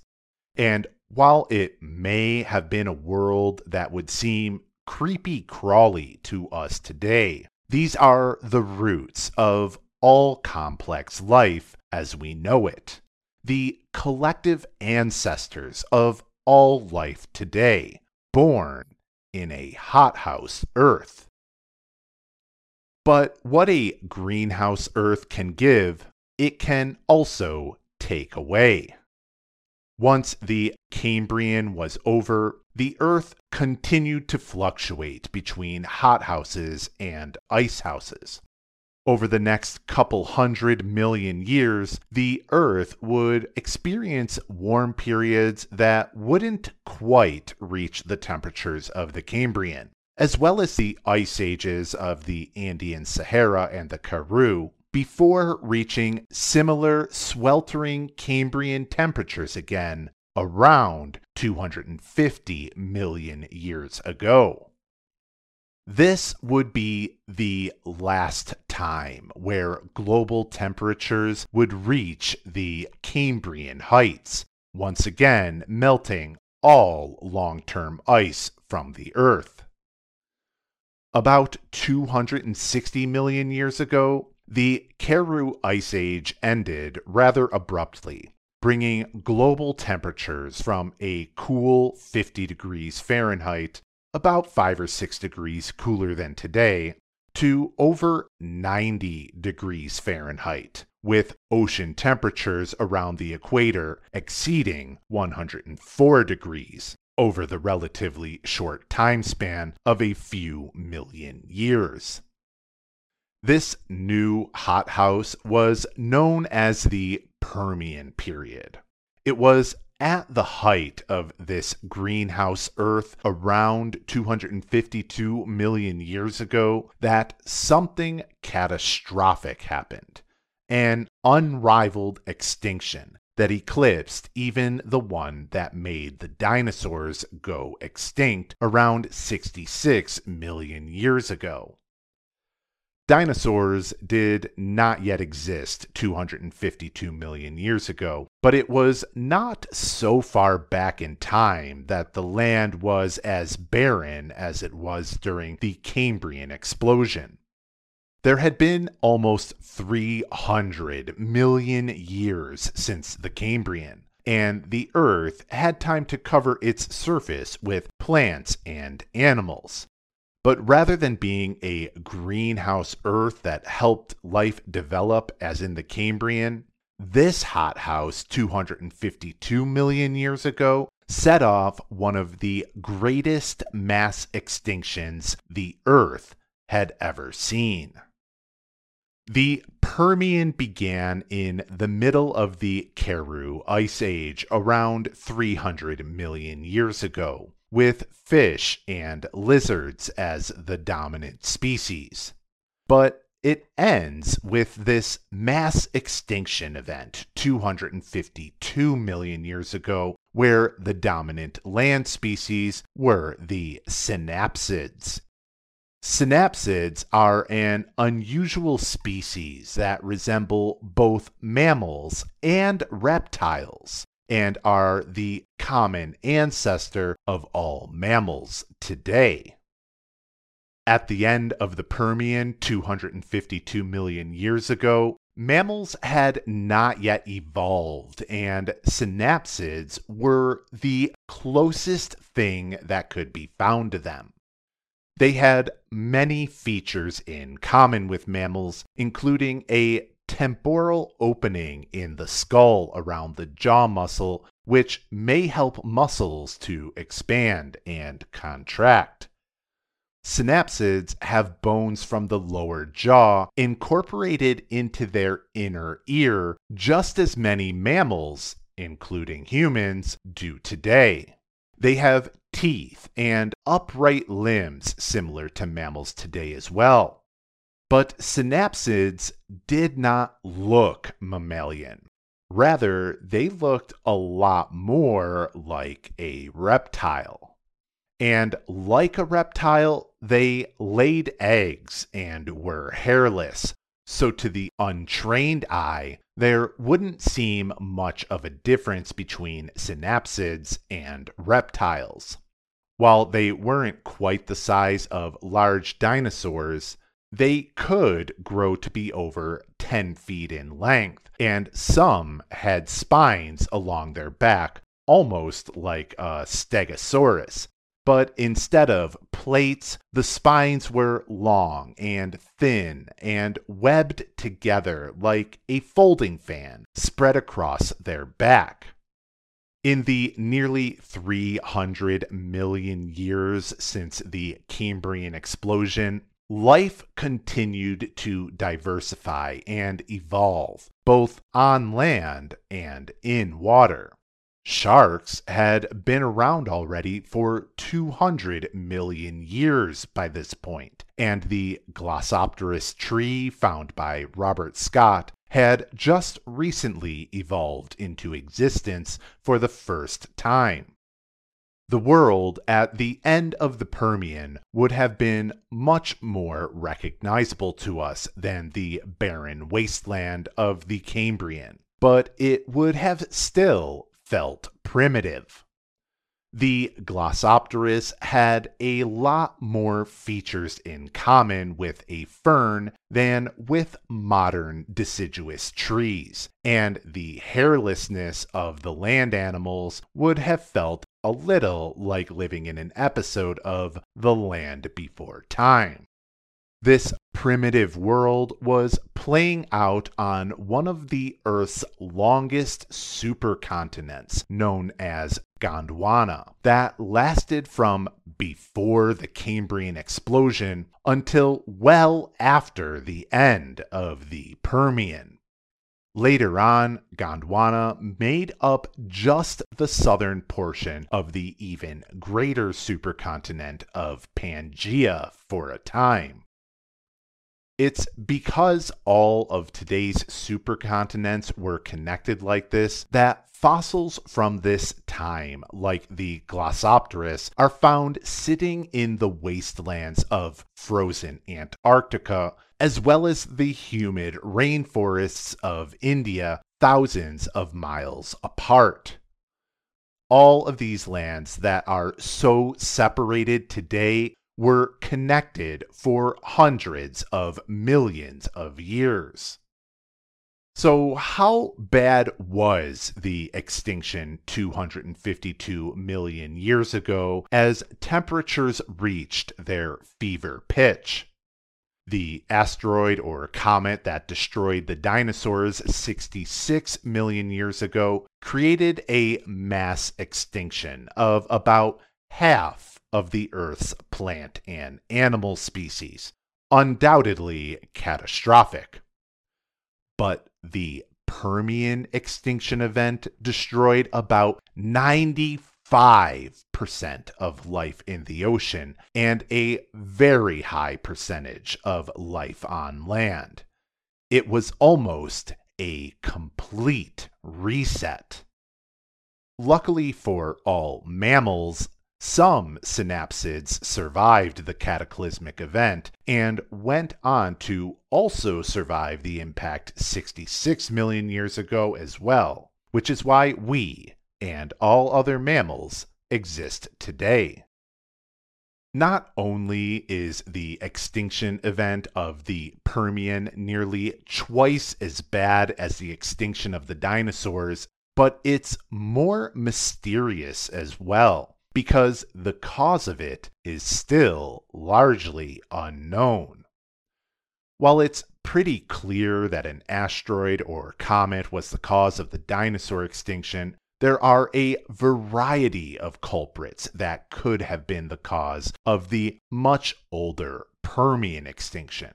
And while it may have been a world that would seem creepy-crawly to us today, these are the roots of all complex life as we know it, the collective ancestors of all life today, born in a hothouse Earth. But what a greenhouse Earth can give, it can also take away. Once the Cambrian was over, the Earth continued to fluctuate between hothouses and icehouses. Over the next couple 100 million years, the Earth would experience warm periods that wouldn't quite reach the temperatures of the Cambrian, as well as the ice ages of the Andean-Sahara and the Karoo, before reaching similar sweltering Cambrian temperatures again around 250 million years ago. This would be the last time where global temperatures would reach the Cambrian heights, once again melting all long-term ice from the Earth. About 260 million years ago, the Karoo Ice Age ended rather abruptly, bringing global temperatures from a cool 50 degrees Fahrenheit, about 5 or 6 degrees cooler than today, to over 90 degrees Fahrenheit, with ocean temperatures around the equator exceeding 104 degrees over the relatively short time span of a few million years. This new hothouse was known as the Permian period. It was at the height of this greenhouse Earth around 252 million years ago that something catastrophic happened, an unrivaled extinction that eclipsed even the one that made the dinosaurs go extinct around 66 million years ago. Dinosaurs did not yet exist 252 million years ago, but it was not so far back in time that the land was as barren as it was during the Cambrian explosion. There had been almost 300 million years since the Cambrian, and the Earth had time to cover its surface with plants and animals. But rather than being a greenhouse Earth that helped life develop as in the Cambrian, this hothouse 252 million years ago set off one of the greatest mass extinctions the Earth had ever seen. The Permian began in the middle of the Karoo Ice Age around 300 million years ago, with fish and lizards as the dominant species. But it ends with this mass extinction event 252 million years ago, where the dominant land species were the synapsids. Synapsids are an unusual species that resemble both mammals and reptiles, and are the common ancestor of all mammals today. At the end of the Permian 252 million years ago, mammals had not yet evolved, and synapsids were the closest thing that could be found to them. They had many features in common with mammals, including a temporal opening in the skull around the jaw muscle, which may help muscles to expand and contract. Synapsids have bones from the lower jaw incorporated into their inner ear, just as many mammals, including humans, do today. They have teeth and upright limbs similar to mammals today as well. But synapsids did not look mammalian. Rather, they looked a lot more like a reptile. And like a reptile, they laid eggs and were hairless, so to the untrained eye, there wouldn't seem much of a difference between synapsids and reptiles. While they weren't quite the size of large dinosaurs, they could grow to be over 10 feet in length, and some had spines along their back, almost like a stegosaurus. But instead of plates, the spines were long and thin and webbed together like a folding fan spread across their back. In the nearly 300 million years since the Cambrian Explosion, life continued to diversify and evolve, both on land and in water. Sharks had been around already for 200 million years by this point, and the Glossopteris tree found by Robert Scott had just recently evolved into existence for the first time. The world at the end of the Permian would have been much more recognizable to us than the barren wasteland of the Cambrian, but it would have still felt primitive. The Glossopteris had a lot more features in common with a fern than with modern deciduous trees, and the hairlessness of the land animals would have felt a little like living in an episode of The Land Before Time. This primitive world was playing out on one of the Earth's longest supercontinents, known as Gondwana, that lasted from before the Cambrian Explosion until well after the end of the Permian. Later on, Gondwana made up just the southern portion of the even greater supercontinent of Pangaea for a time. It's because all of today's supercontinents were connected like this that fossils from this time, like the Glossopteris, are found sitting in the wastelands of frozen Antarctica, as well as the humid rainforests of India, thousands of miles apart. All of these lands that are so separated today were connected for hundreds of millions of years. So how bad was the extinction 252 million years ago as temperatures reached their fever pitch? The asteroid or comet that destroyed the dinosaurs 66 million years ago created a mass extinction of about half of the Earth's plant and animal species, undoubtedly catastrophic. But the Permian extinction event destroyed about 95% of life in the ocean and a very high percentage of life on land. It was almost a complete reset. Luckily for all mammals, some synapsids survived the cataclysmic event and went on to also survive the impact 66 million years ago as well, which is why we, and all other mammals exist today. Not only is the extinction event of the Permian nearly twice as bad as the extinction of the dinosaurs, but it's more mysterious as well, because the cause of it is still largely unknown. While it's pretty clear that an asteroid or comet was the cause of the dinosaur extinction, there are a variety of culprits that could have been the cause of the much older Permian extinction.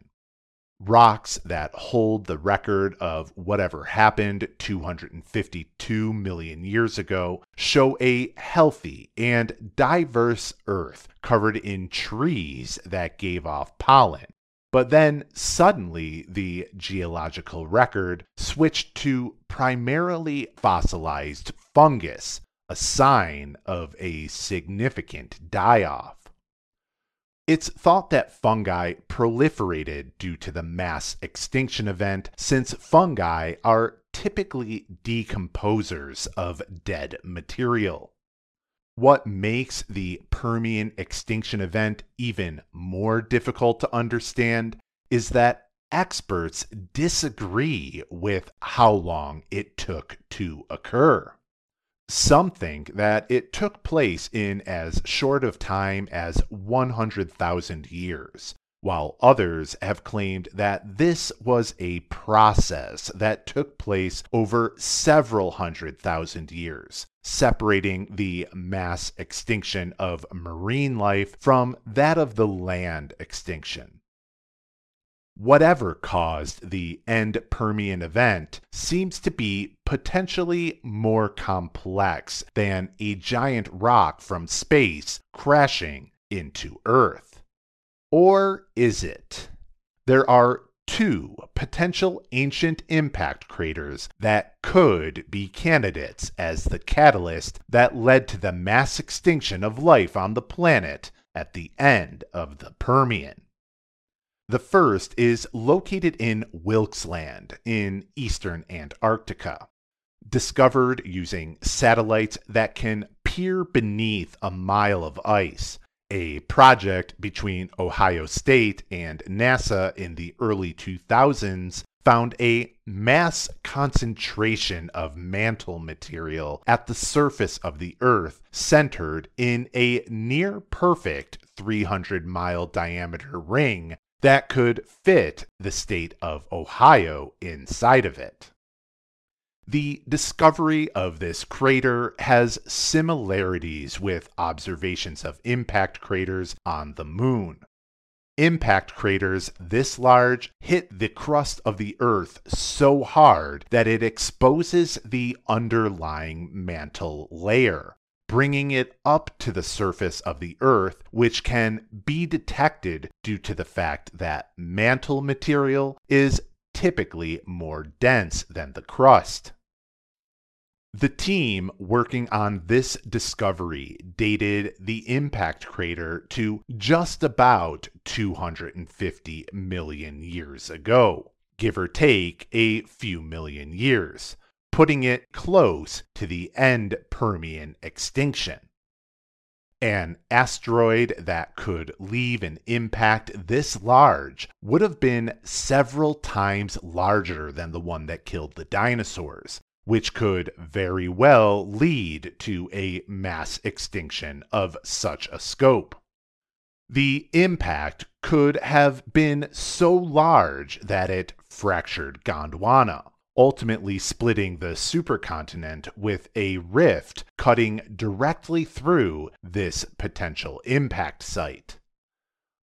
Rocks that hold the record of whatever happened 252 million years ago show a healthy and diverse Earth covered in trees that gave off pollen. But then suddenly the geological record switched to primarily fossilized fungus, a sign of a significant die-off. It's thought that fungi proliferated due to the mass extinction event, since fungi are typically decomposers of dead material. What makes the Permian extinction event even more difficult to understand is that experts disagree with how long it took to occur. Some think that it took place in as short of time as 100,000 years, while others have claimed that this was a process that took place over several 100,000 years, separating the mass extinction of marine life from that of the land extinction. Whatever caused the end Permian event seems to be potentially more complex than a giant rock from space crashing into Earth. Or is it? There are two potential ancient impact craters that could be candidates as the catalyst that led to the mass extinction of life on the planet at the end of the Permian. The first is located in Wilkes Land in eastern Antarctica. Discovered using satellites that can peer beneath a mile of ice, a project between Ohio State and NASA in the early 2000s found a mass concentration of mantle material at the surface of the Earth centered in a near-perfect 300-mile diameter ring that could fit the state of Ohio inside of it. The discovery of this crater has similarities with observations of impact craters on the moon. Impact craters this large hit the crust of the Earth so hard that it exposes the underlying mantle layer, bringing it up to the surface of the Earth, which can be detected due to the fact that mantle material is typically more dense than the crust. The team working on this discovery dated the impact crater to just about 250 million years ago, give or take a few million years, putting it close to the end Permian extinction. An asteroid that could leave an impact this large would have been several times larger than the one that killed the dinosaurs, which could very well lead to a mass extinction of such a scope. The impact could have been so large that it fractured Gondwana, ultimately splitting the supercontinent with a rift cutting directly through this potential impact site.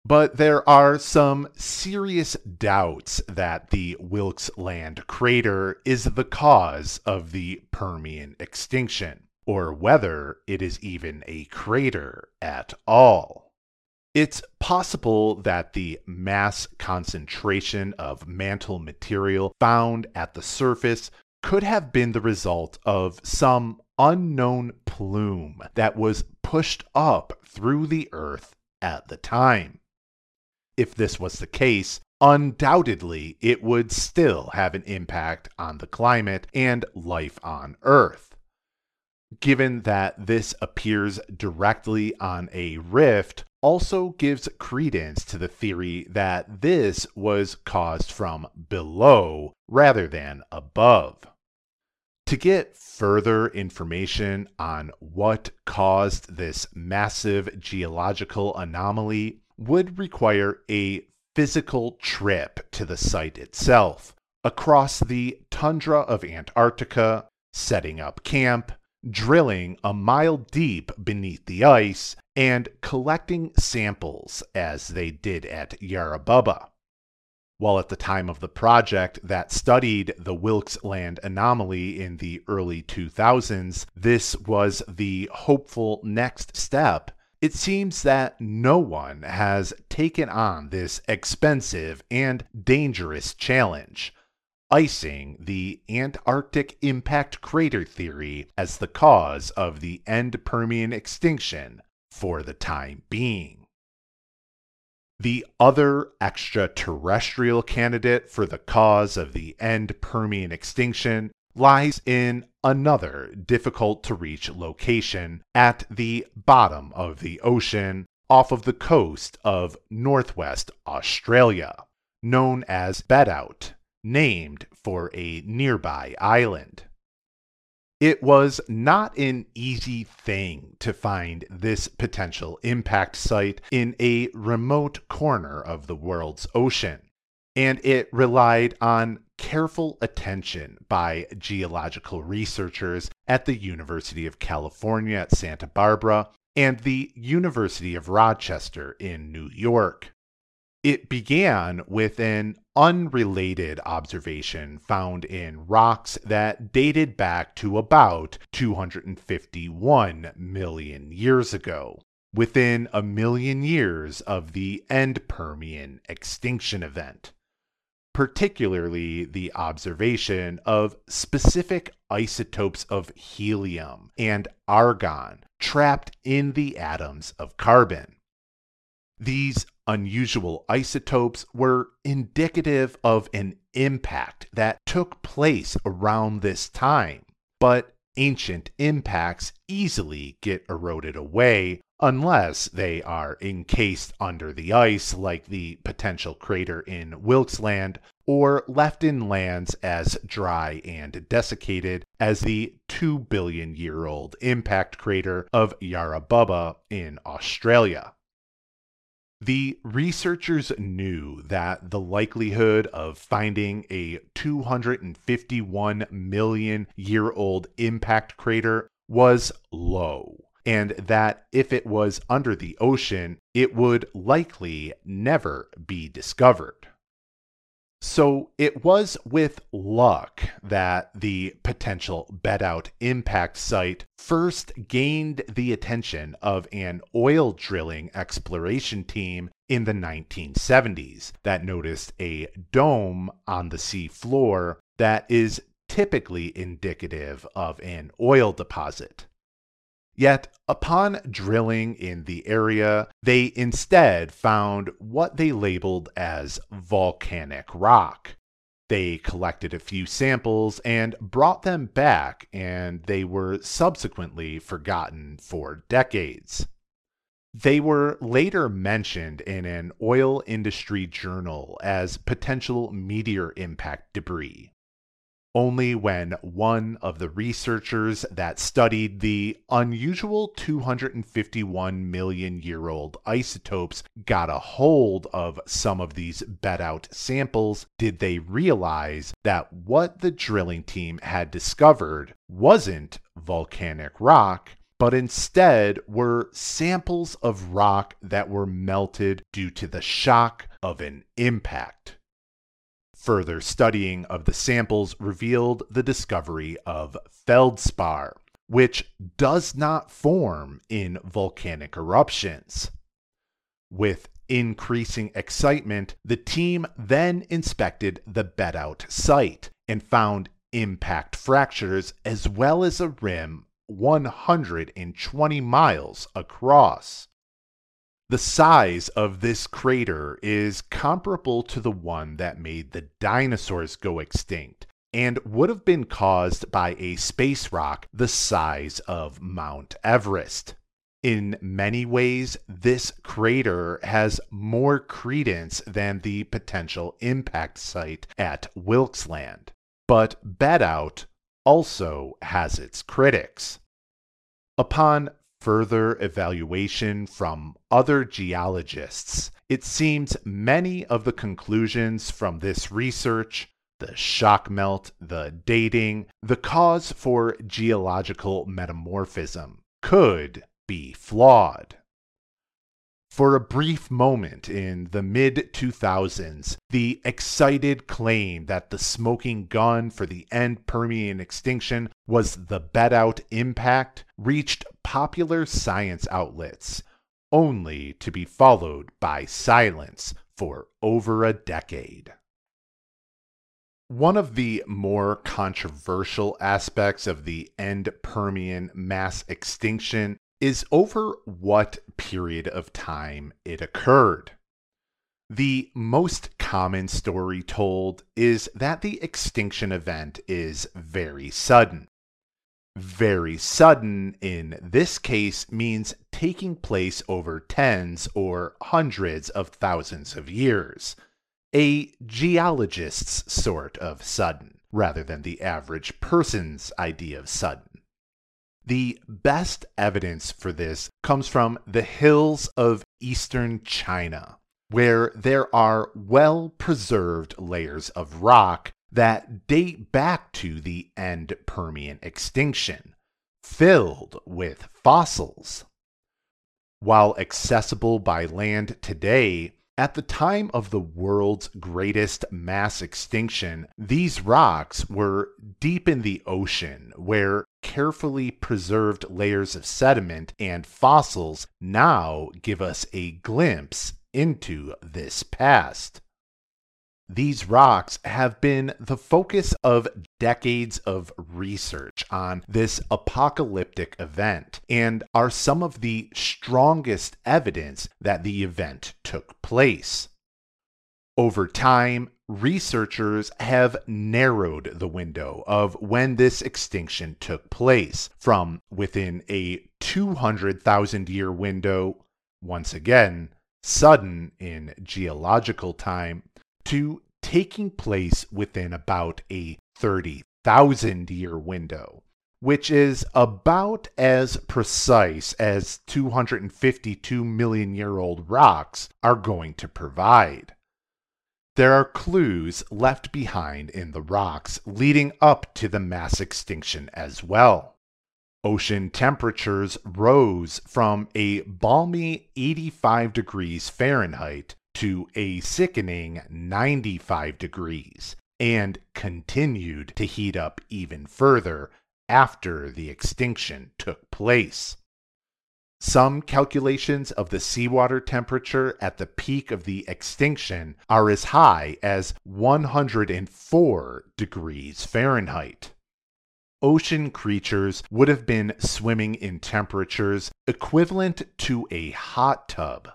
But there are some serious doubts that the Wilkes Land crater is the cause of the Permian extinction, or whether it is even a crater at all. It's possible that the mass concentration of mantle material found at the surface could have been the result of some unknown plume that was pushed up through the Earth at the time. If this was the case, undoubtedly it would still have an impact on the climate and life on Earth. Given that this appears directly on a rift, also gives credence to the theory that this was caused from below rather than above. To get further information on what caused this massive geological anomaly would require a physical trip to the site itself, across the tundra of Antarctica, setting up camp, drilling a mile deep beneath the ice, and collecting samples as they did at Yarrabubba. While at the time of the project that studied the Wilkes Land anomaly in the early 2000s, this was the hopeful next step, it seems that no one has taken on this expensive and dangerous challenge, icing the Antarctic impact crater theory as the cause of the end Permian extinction for the time being. The other extraterrestrial candidate for the cause of the end Permian extinction lies in another difficult-to-reach location at the bottom of the ocean off of the coast of northwest Australia, known as Bedout, named for a nearby island. It was not an easy thing to find this potential impact site in a remote corner of the world's ocean, and it relied on careful attention by geological researchers at the University of California at Santa Barbara and the University of Rochester in New York. It began with an unrelated observation found in rocks that dated back to about 251 million years ago, within a million years of the end Permian extinction event, particularly the observation of specific isotopes of helium and argon trapped in the atoms of carbon. These unusual isotopes were indicative of an impact that took place around this time, but ancient impacts easily get eroded away unless they are encased under the ice like the potential crater in Wilkes Land or left in lands as dry and desiccated as the 2-billion-year-old impact crater of Yarrabubba in Australia. The researchers knew that the likelihood of finding a 251-million-year-old impact crater was low, and that if it was under the ocean, it would likely never be discovered. So it was with luck that the potential Bedout impact site first gained the attention of an oil drilling exploration team in the 1970s that noticed a dome on the sea floor that is typically indicative of an oil deposit. Yet, upon drilling in the area, they instead found what they labeled as volcanic rock. They collected a few samples and brought them back, and they were subsequently forgotten for decades. They were later mentioned in an oil industry journal as potential meteor impact debris. Only when one of the researchers that studied the unusual 251-million-year-old isotopes got a hold of some of these Bedout samples did they realize that what the drilling team had discovered wasn't volcanic rock, but instead were samples of rock that were melted due to the shock of an impact. Further studying of the samples revealed the discovery of feldspar, which does not form in volcanic eruptions. With increasing excitement, the team then inspected the Bedout site and found impact fractures as well as a rim 120 miles across. The size of this crater is comparable to the one that made the dinosaurs go extinct and would have been caused by a space rock the size of Mount Everest. In many ways, this crater has more credence than the potential impact site at Wilkes Land, but Bedout also has its critics. Upon further evaluation from other geologists, it seems many of the conclusions from this research, the shock melt, the dating, the cause for geological metamorphism, could be flawed. For a brief moment in the mid-2000s, the excited claim that the smoking gun for the end Permian extinction was the Bedout impact reached popular science outlets, only to be followed by silence for over a decade. One of the more controversial aspects of the end Permian mass extinction is over what period of time it occurred. The most common story told is that the extinction event is very sudden. Very sudden in this case means taking place over tens or hundreds of thousands of years, a geologist's sort of sudden, rather than the average person's idea of sudden. The best evidence for this comes from the hills of Eastern China, where there are well-preserved layers of rock that date back to the end Permian extinction, filled with fossils. While accessible by land today, at the time of the world's greatest mass extinction, these rocks were deep in the ocean, where carefully preserved layers of sediment and fossils now give us a glimpse into this past. These rocks have been the focus of decades of research on this apocalyptic event and are some of the strongest evidence that the event took place. Over time, researchers have narrowed the window of when this extinction took place from within a 200,000-year window, once again, sudden in geological time, to taking place within about a 30,000-year window, which is about as precise as 252 million-year-old rocks are going to provide. There are clues left behind in the rocks leading up to the mass extinction as well. Ocean temperatures rose from a balmy 85 degrees Fahrenheit to a sickening 95 degrees, and continued to heat up even further after the extinction took place. Some calculations of the seawater temperature at the peak of the extinction are as high as 104 degrees Fahrenheit. Ocean creatures would have been swimming in temperatures equivalent to a hot tub.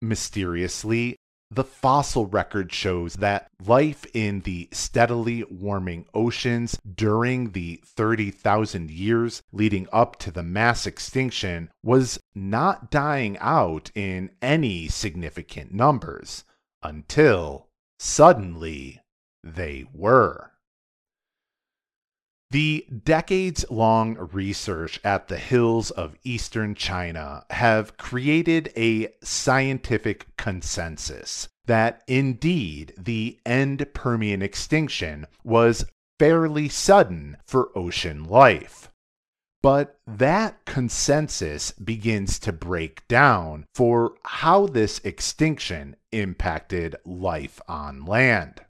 Mysteriously, the fossil record shows that life in the steadily warming oceans during the 30,000 years leading up to the mass extinction was not dying out in any significant numbers, until suddenly they were. The decades-long research at the hills of Eastern China have created a scientific consensus that indeed the end Permian extinction was fairly sudden for ocean life. But that consensus begins to break down for how this extinction impacted life on land.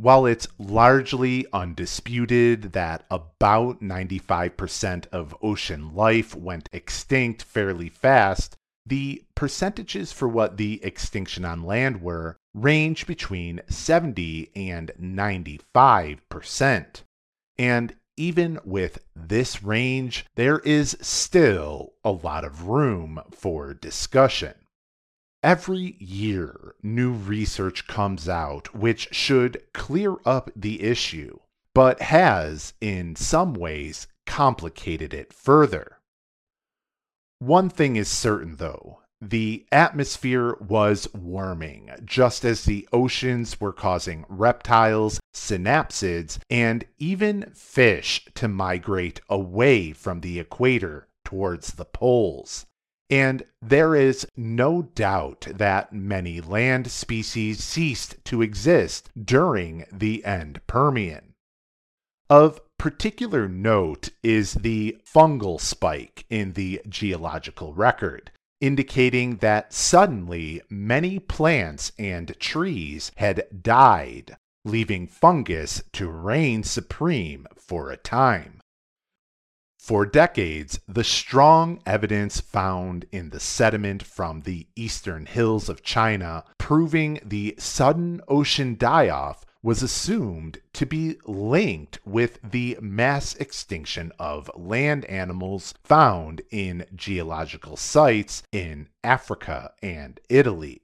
While it's largely undisputed that about 95% of ocean life went extinct fairly fast, the percentages for what the extinction on land were range between 70 and 95%. And even with this range, there is still a lot of room for discussion. Every year, new research comes out which should clear up the issue, but has, in some ways, complicated it further. One thing is certain, though. The atmosphere was warming, just as the oceans were causing reptiles, synapsids, and even fish to migrate away from the equator towards the poles. And there is no doubt that many land species ceased to exist during the End Permian. Of particular note is the fungal spike in the geological record, indicating that suddenly many plants and trees had died, leaving fungus to reign supreme for a time. For decades, the strong evidence found in the sediment from the eastern hills of China proving the sudden ocean die-off was assumed to be linked with the mass extinction of land animals found in geological sites in Africa and Italy.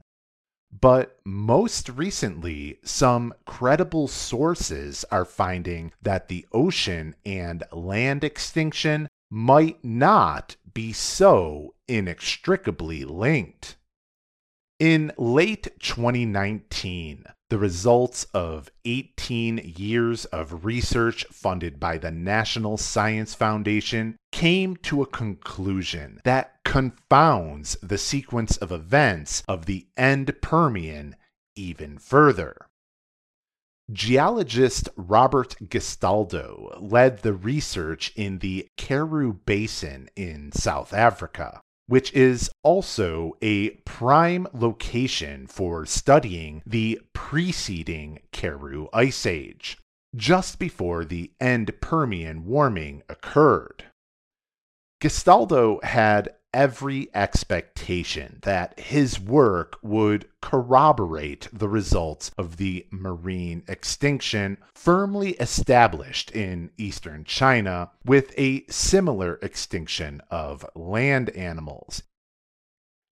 But most recently, some credible sources are finding that the ocean and land extinction might not be so inextricably linked. In late 2019, the results of 18 years of research funded by the National Science Foundation came to a conclusion that confounds the sequence of events of the End Permian even further. Geologist Robert Gastaldo led the research in the Karoo Basin in South Africa, which is also a prime location for studying the preceding Karoo Ice Age, just before the End Permian warming occurred. Gastaldo had every expectation that his work would corroborate the results of the marine extinction firmly established in eastern China with a similar extinction of land animals.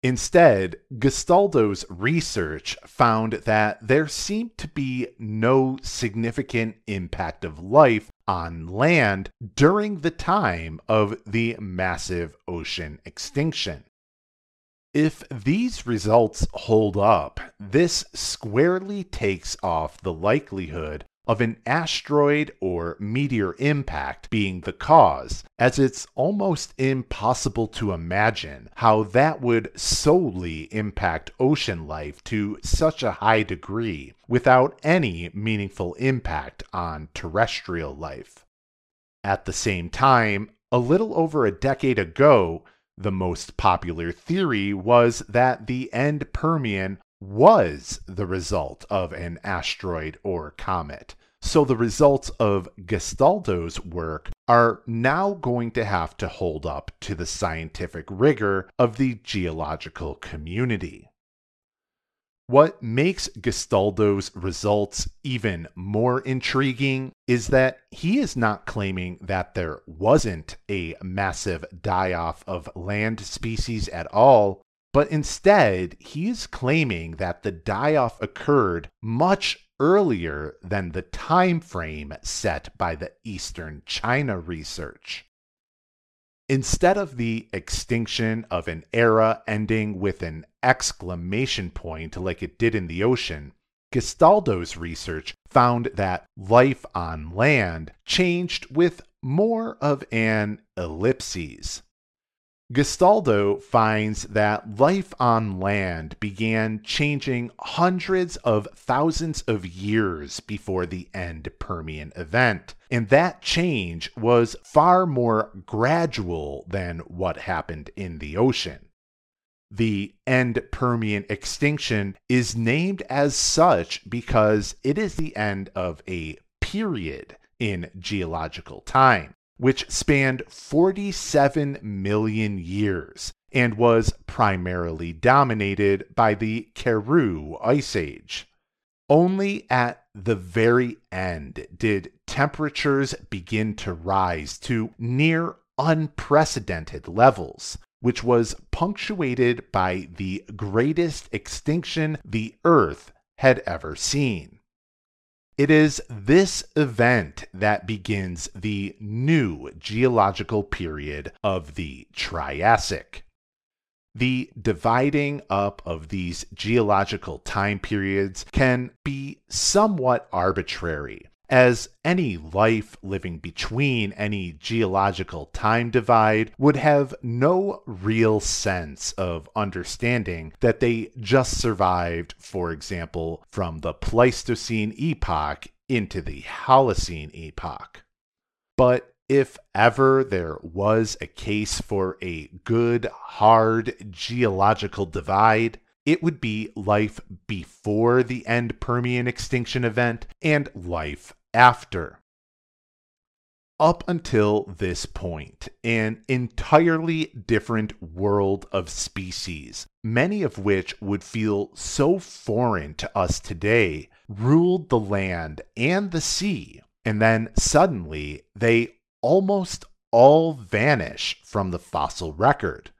Instead, Gastaldo's research found that there seemed to be no significant impact of life on land during the time of the massive ocean extinction. If these results hold up, this squarely takes off the likelihood of an asteroid or meteor impact being the cause, as it's almost impossible to imagine how that would solely impact ocean life to such a high degree without any meaningful impact on terrestrial life. At the same time, a little over a decade ago, the most popular theory was that the End Permian was the result of an asteroid or comet. So the results of Gastaldo's work are now going to have to hold up to the scientific rigor of the geological community. What makes Gastaldo's results even more intriguing is that he is not claiming that there wasn't a massive die-off of land species at all, but instead, he is claiming that the die-off occurred much earlier than the time frame set by the Eastern China research. Instead of the extinction of an era ending with an exclamation point like it did in the ocean, Gastaldo's research found that life on land changed with more of an ellipsis. Gastaldo finds that life on land began changing hundreds of thousands of years before the End Permian event, and that change was far more gradual than what happened in the ocean. The End Permian extinction is named as such because it is the end of a period in geological time, which spanned 47 million years and was primarily dominated by the Karoo Ice Age. Only at the very end did temperatures begin to rise to near unprecedented levels, which was punctuated by the greatest extinction the Earth had ever seen. It is this event that begins the new geological period of the Triassic. The dividing up of these geological time periods can be somewhat arbitrary, as any life living between any geological time divide would have no real sense of understanding that they just survived, for example, from the Pleistocene epoch into the Holocene epoch. But if ever there was a case for a good, hard geological divide, it would be life before the end Permian extinction event and life after. Up until this point, an entirely different world of species, many of which would feel so foreign to us today, ruled the land and the sea, and then suddenly they almost all vanish from the fossil record.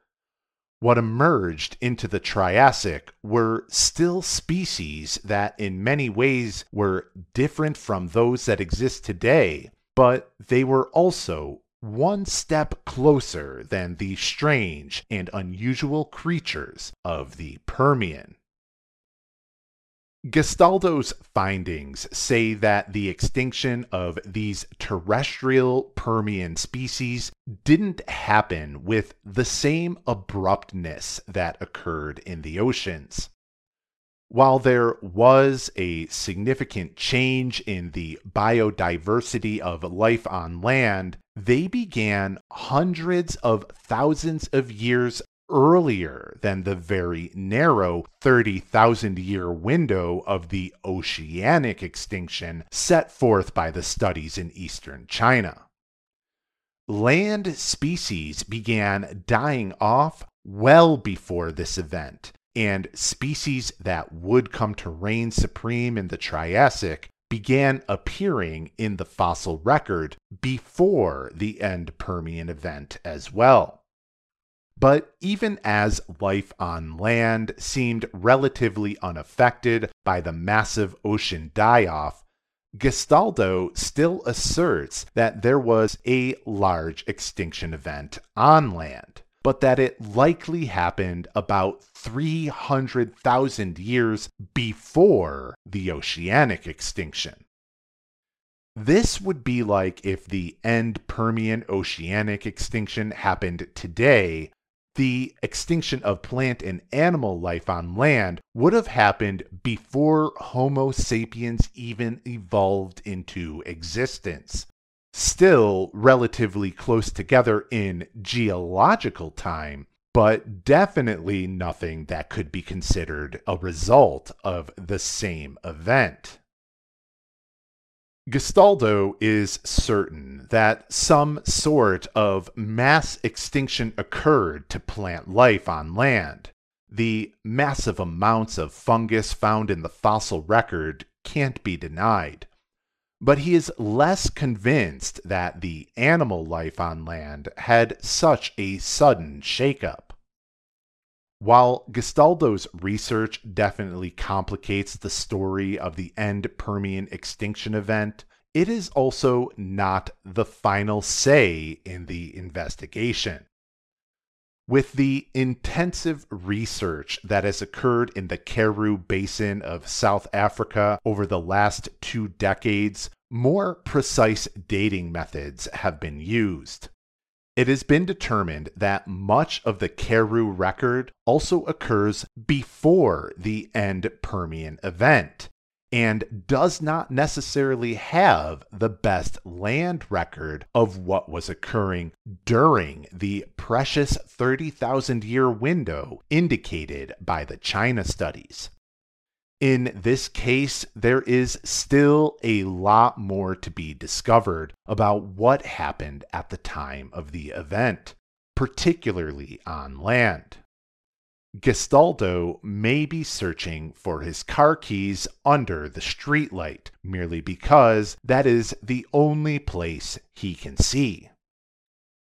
What emerged into the Triassic were still species that in many ways were different from those that exist today, but they were also one step closer than the strange and unusual creatures of the Permian. Gastaldo's findings say that the extinction of these terrestrial Permian species didn't happen with the same abruptness that occurred in the oceans. While there was a significant change in the biodiversity of life on land, they began hundreds of thousands of years earlier than the very narrow 30,000-year window of the oceanic extinction set forth by the studies in Eastern China. Land species began dying off well before this event, and species that would come to reign supreme in the Triassic began appearing in the fossil record before the end Permian event as well. But even as life on land seemed relatively unaffected by the massive ocean die-off, Gastaldo still asserts that there was a large extinction event on land, but that it likely happened about 300,000 years before the oceanic extinction. This would be like if the end Permian oceanic extinction happened today. The extinction of plant and animal life on land would have happened before Homo sapiens even evolved into existence, still relatively close together in geological time, but definitely nothing that could be considered a result of the same event. Gastaldo is certain that some sort of mass extinction occurred to plant life on land. The massive amounts of fungus found in the fossil record can't be denied. But he is less convinced that the animal life on land had such a sudden shakeup. While Gastaldo's research definitely complicates the story of the end Permian extinction event, it is also not the final say in the investigation. With the intensive research that has occurred in the Karoo Basin of South Africa over the last 2 decades, more precise dating methods have been used. It has been determined that much of the Karoo record also occurs before the end Permian event, and does not necessarily have the best land record of what was occurring during the precious 30,000-year window indicated by the China studies. In this case, there is still a lot more to be discovered about what happened at the time of the event, particularly on land. Gastaldo may be searching for his car keys under the streetlight merely because that is the only place he can see.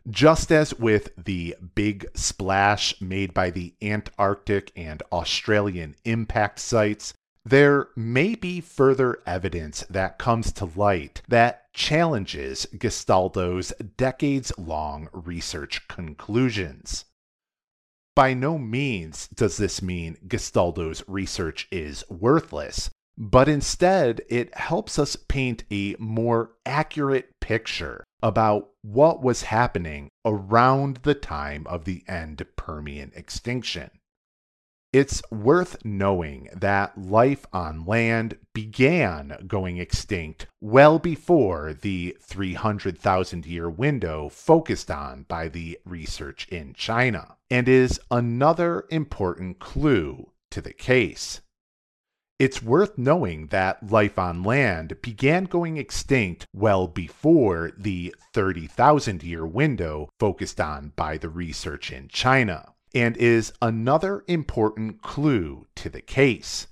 Just as with the big splash made by the Antarctic and Australian impact sites, There may be further evidence that comes to light that challenges Gastaldo's decades-long research conclusions. By no means does this mean Gastaldo's research is worthless, but instead it helps us paint a more accurate picture about what was happening around the time of the end Permian extinction. It's worth knowing that life on land began going extinct well before the 300,000-year window focused on by the research in China, and is another important clue to the case. It's worth knowing that life on land began going extinct well before the 30,000-year window focused on by the research in China, and is another important clue to the case.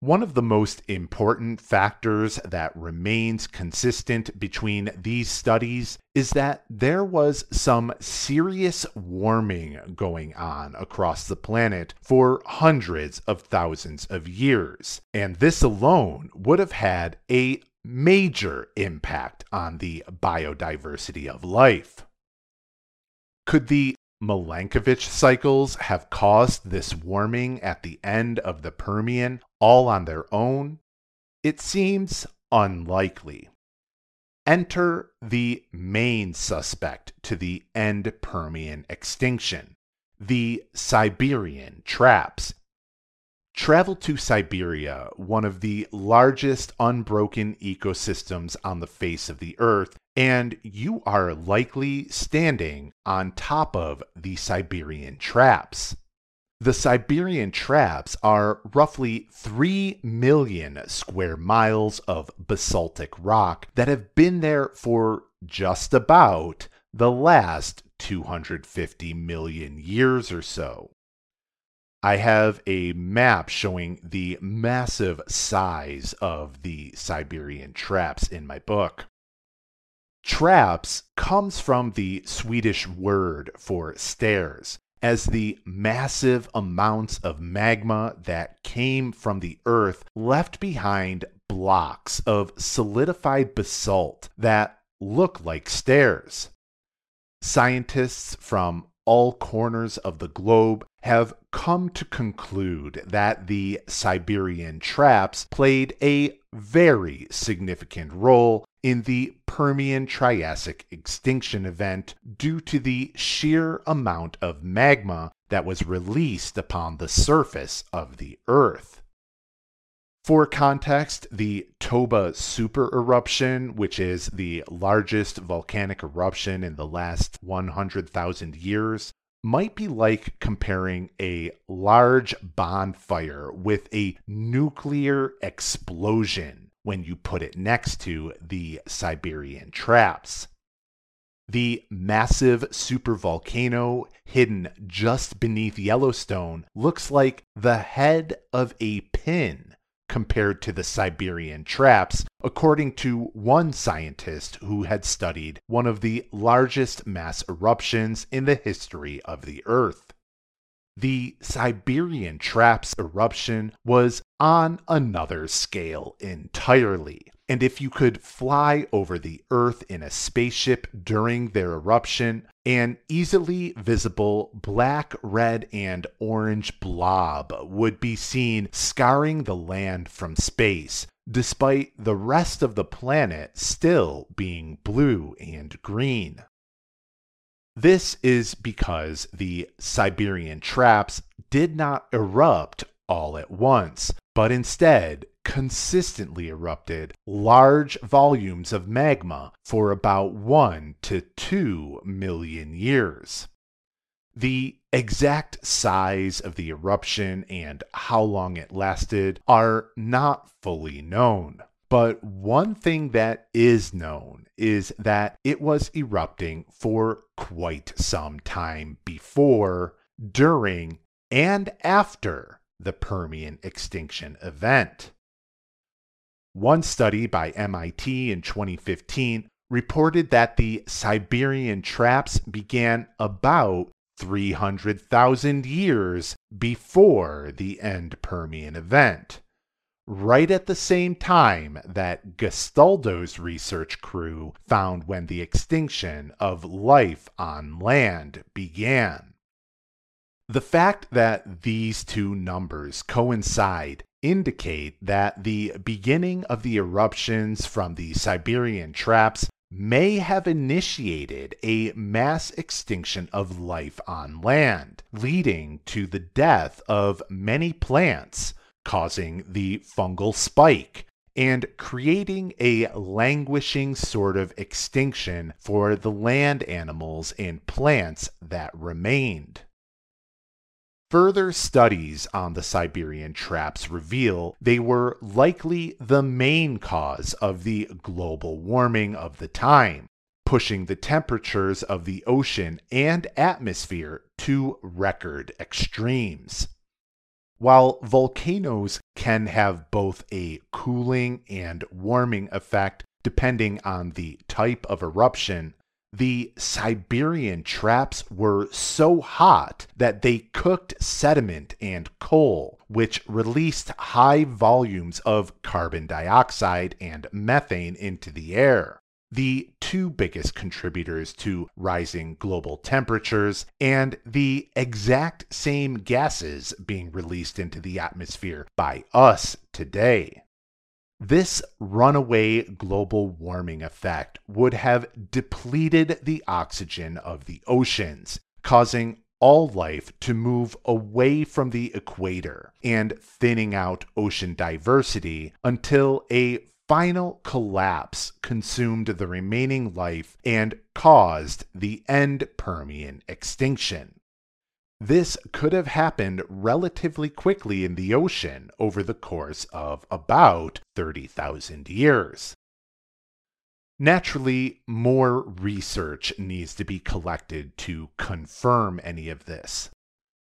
One of the most important factors that remains consistent between these studies is that there was some serious warming going on across the planet for hundreds of thousands of years, and this alone would have had a major impact on the biodiversity of life. Could the Milankovitch cycles have caused this warming at the end of the Permian all on their own? It seems unlikely. Enter the main suspect to the end Permian extinction, the Siberian Traps. Travel to Siberia, one of the largest unbroken ecosystems on the face of the Earth, and you are likely standing on top of the Siberian Traps. The Siberian Traps are roughly 3 million square miles of basaltic rock that have been there for just about the last 250 million years or so. I have a map showing the massive size of the Siberian Traps in my book. Traps comes from the Swedish word for stairs, as the massive amounts of magma that came from the Earth left behind blocks of solidified basalt that look like stairs. Scientists from all corners of the globe have come to conclude that the Siberian Traps played a very significant role in the Permian-Triassic extinction event due to the sheer amount of magma that was released upon the surface of the Earth. For context, the Toba supereruption, which is the largest volcanic eruption in the last 100,000 years, might be like comparing a large bonfire with a nuclear explosion when you put it next to the Siberian Traps. The massive supervolcano hidden just beneath Yellowstone looks like the head of a pin compared to the Siberian Traps, according to one scientist who had studied one of the largest mass eruptions in the history of the Earth. The Siberian Traps eruption was on another scale entirely, and if you could fly over the Earth in a spaceship during their eruption, an easily visible black, red, and orange blob would be seen scarring the land from space, despite the rest of the planet still being blue and green. This is because the Siberian Traps did not erupt all at once, but instead consistently erupted large volumes of magma for about 1 to 2 million years. The exact size of the eruption and how long it lasted are not fully known. But one thing that is known is that it was erupting for quite some time before, during, and after the Permian extinction event. One study by MIT in 2015 reported that the Siberian Traps began about 300,000 years before the end Permian event, right at the same time that Gastaldo's research crew found when the extinction of life on land began. The fact that these two numbers coincide indicate that the beginning of the eruptions from the Siberian Traps may have initiated a mass extinction of life on land, leading to the death of many plants, causing the fungal spike, and creating a languishing sort of extinction for the land animals and plants that remained. Further studies on the Siberian Traps reveal they were likely the main cause of the global warming of the time, pushing the temperatures of the ocean and atmosphere to record extremes. While volcanoes can have both a cooling and warming effect depending on the type of eruption, the Siberian Traps were so hot that they cooked sediment and coal, which released high volumes of carbon dioxide and methane into the air, the two biggest contributors to rising global temperatures, and the exact same gases being released into the atmosphere by us today. This runaway global warming effect would have depleted the oxygen of the oceans, causing all life to move away from the equator and thinning out ocean diversity until a final collapse consumed the remaining life and caused the end Permian extinction. This could have happened relatively quickly in the ocean over the course of about 30,000 years. Naturally, more research needs to be collected to confirm any of this.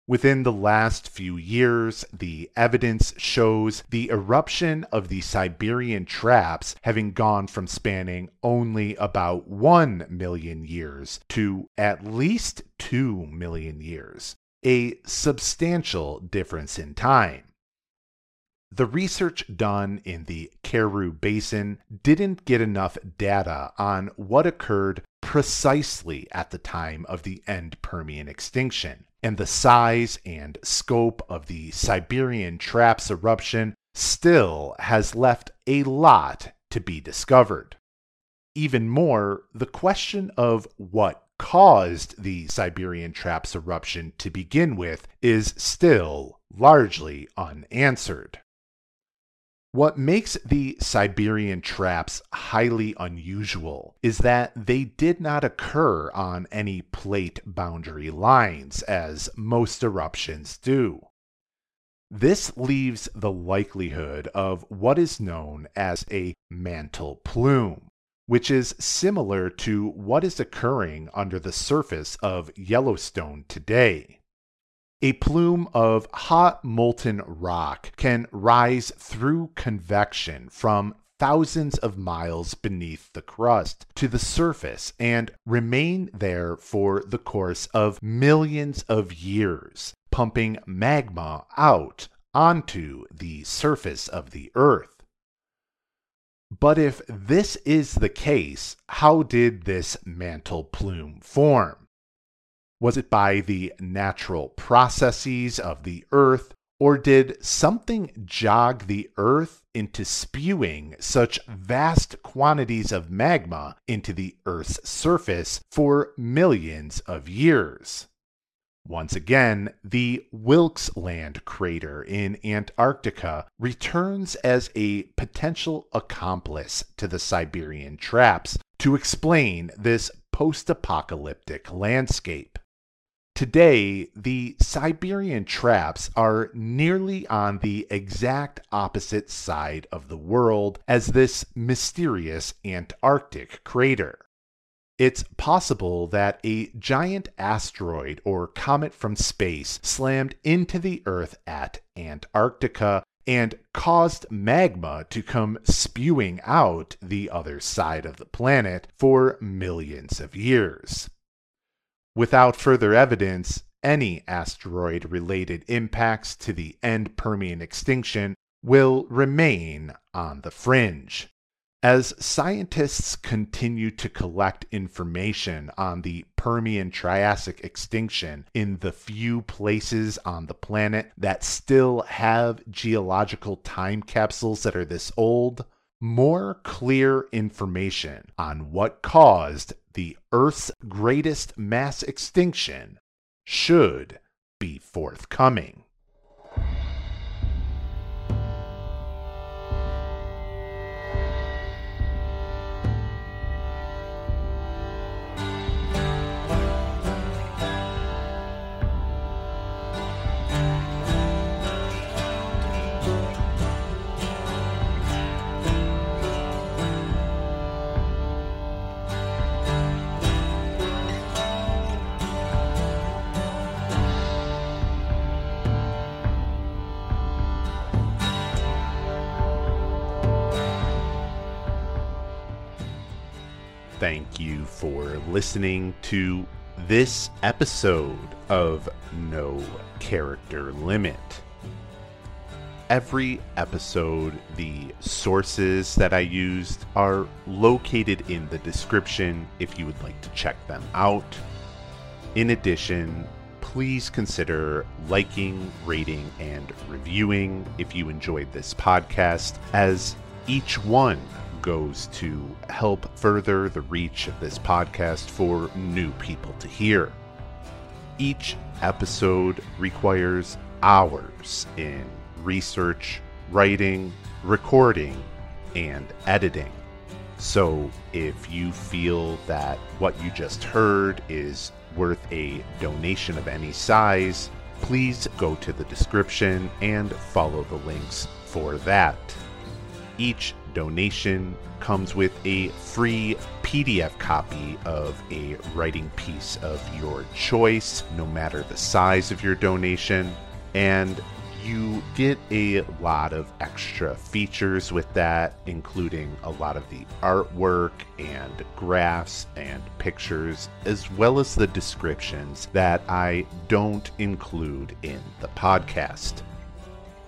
Within the last few years, the evidence shows the eruption of the Siberian Traps having gone from spanning only about 1 million years to at least 2 million years. A substantial difference in time. The research done in the Karoo Basin didn't get enough data on what occurred precisely at the time of the end Permian extinction, and the size and scope of the Siberian Traps eruption still has left a lot to be discovered. Even more, the question of what caused the Siberian Traps eruption to begin with is still largely unanswered. What makes the Siberian Traps highly unusual is that they did not occur on any plate boundary lines, as most eruptions do. This leaves the likelihood of what is known as a mantle plume, which is similar to what is occurring under the surface of Yellowstone today. A plume of hot molten rock can rise through convection from thousands of miles beneath the crust to the surface and remain there for the course of millions of years, pumping magma out onto the surface of the Earth. But if this is the case, how did this mantle plume form? Was it by the natural processes of the Earth, or did something jog the Earth into spewing such vast quantities of magma into the Earth's surface for millions of years? Once again, the Wilkes Land crater in Antarctica returns as a potential accomplice to the Siberian Traps to explain this post-apocalyptic landscape. Today, the Siberian Traps are nearly on the exact opposite side of the world as this mysterious Antarctic crater. It's possible that a giant asteroid or comet from space slammed into the Earth at Antarctica and caused magma to come spewing out the other side of the planet for millions of years. Without further evidence, any asteroid-related impacts to the end Permian extinction will remain on the fringe. As scientists continue to collect information on the Permian-Triassic extinction in the few places on the planet that still have geological time capsules that are this old, more clear information on what caused the Earth's greatest mass extinction should be forthcoming. Thank you for listening to this episode of No Character Limit. Every episode, the sources that I used are located in the description if you would like to check them out. In addition, please consider liking, rating, and reviewing if you enjoyed this podcast, as each one goes to help further the reach of this podcast for new people to hear. Each episode requires hours in research, writing, recording, and editing. So if you feel that what you just heard is worth a donation of any size, please go to the description and follow the links for that. Each donation comes with a free PDF copy of a writing piece of your choice, no matter the size of your donation, and you get a lot of extra features with that, including a lot of the artwork and graphs and pictures, as well as the descriptions that I don't include in the podcast.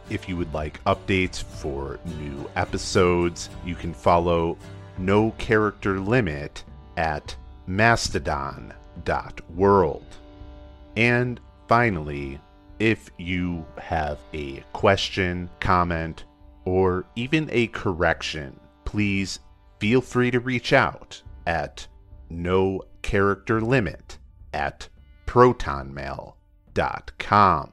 If you would like updates for new episodes, you can follow No Character Limit at mastodon.world. And finally, if you have a question, comment, or even a correction, please feel free to reach out at nocharacterlimit@protonmail.com.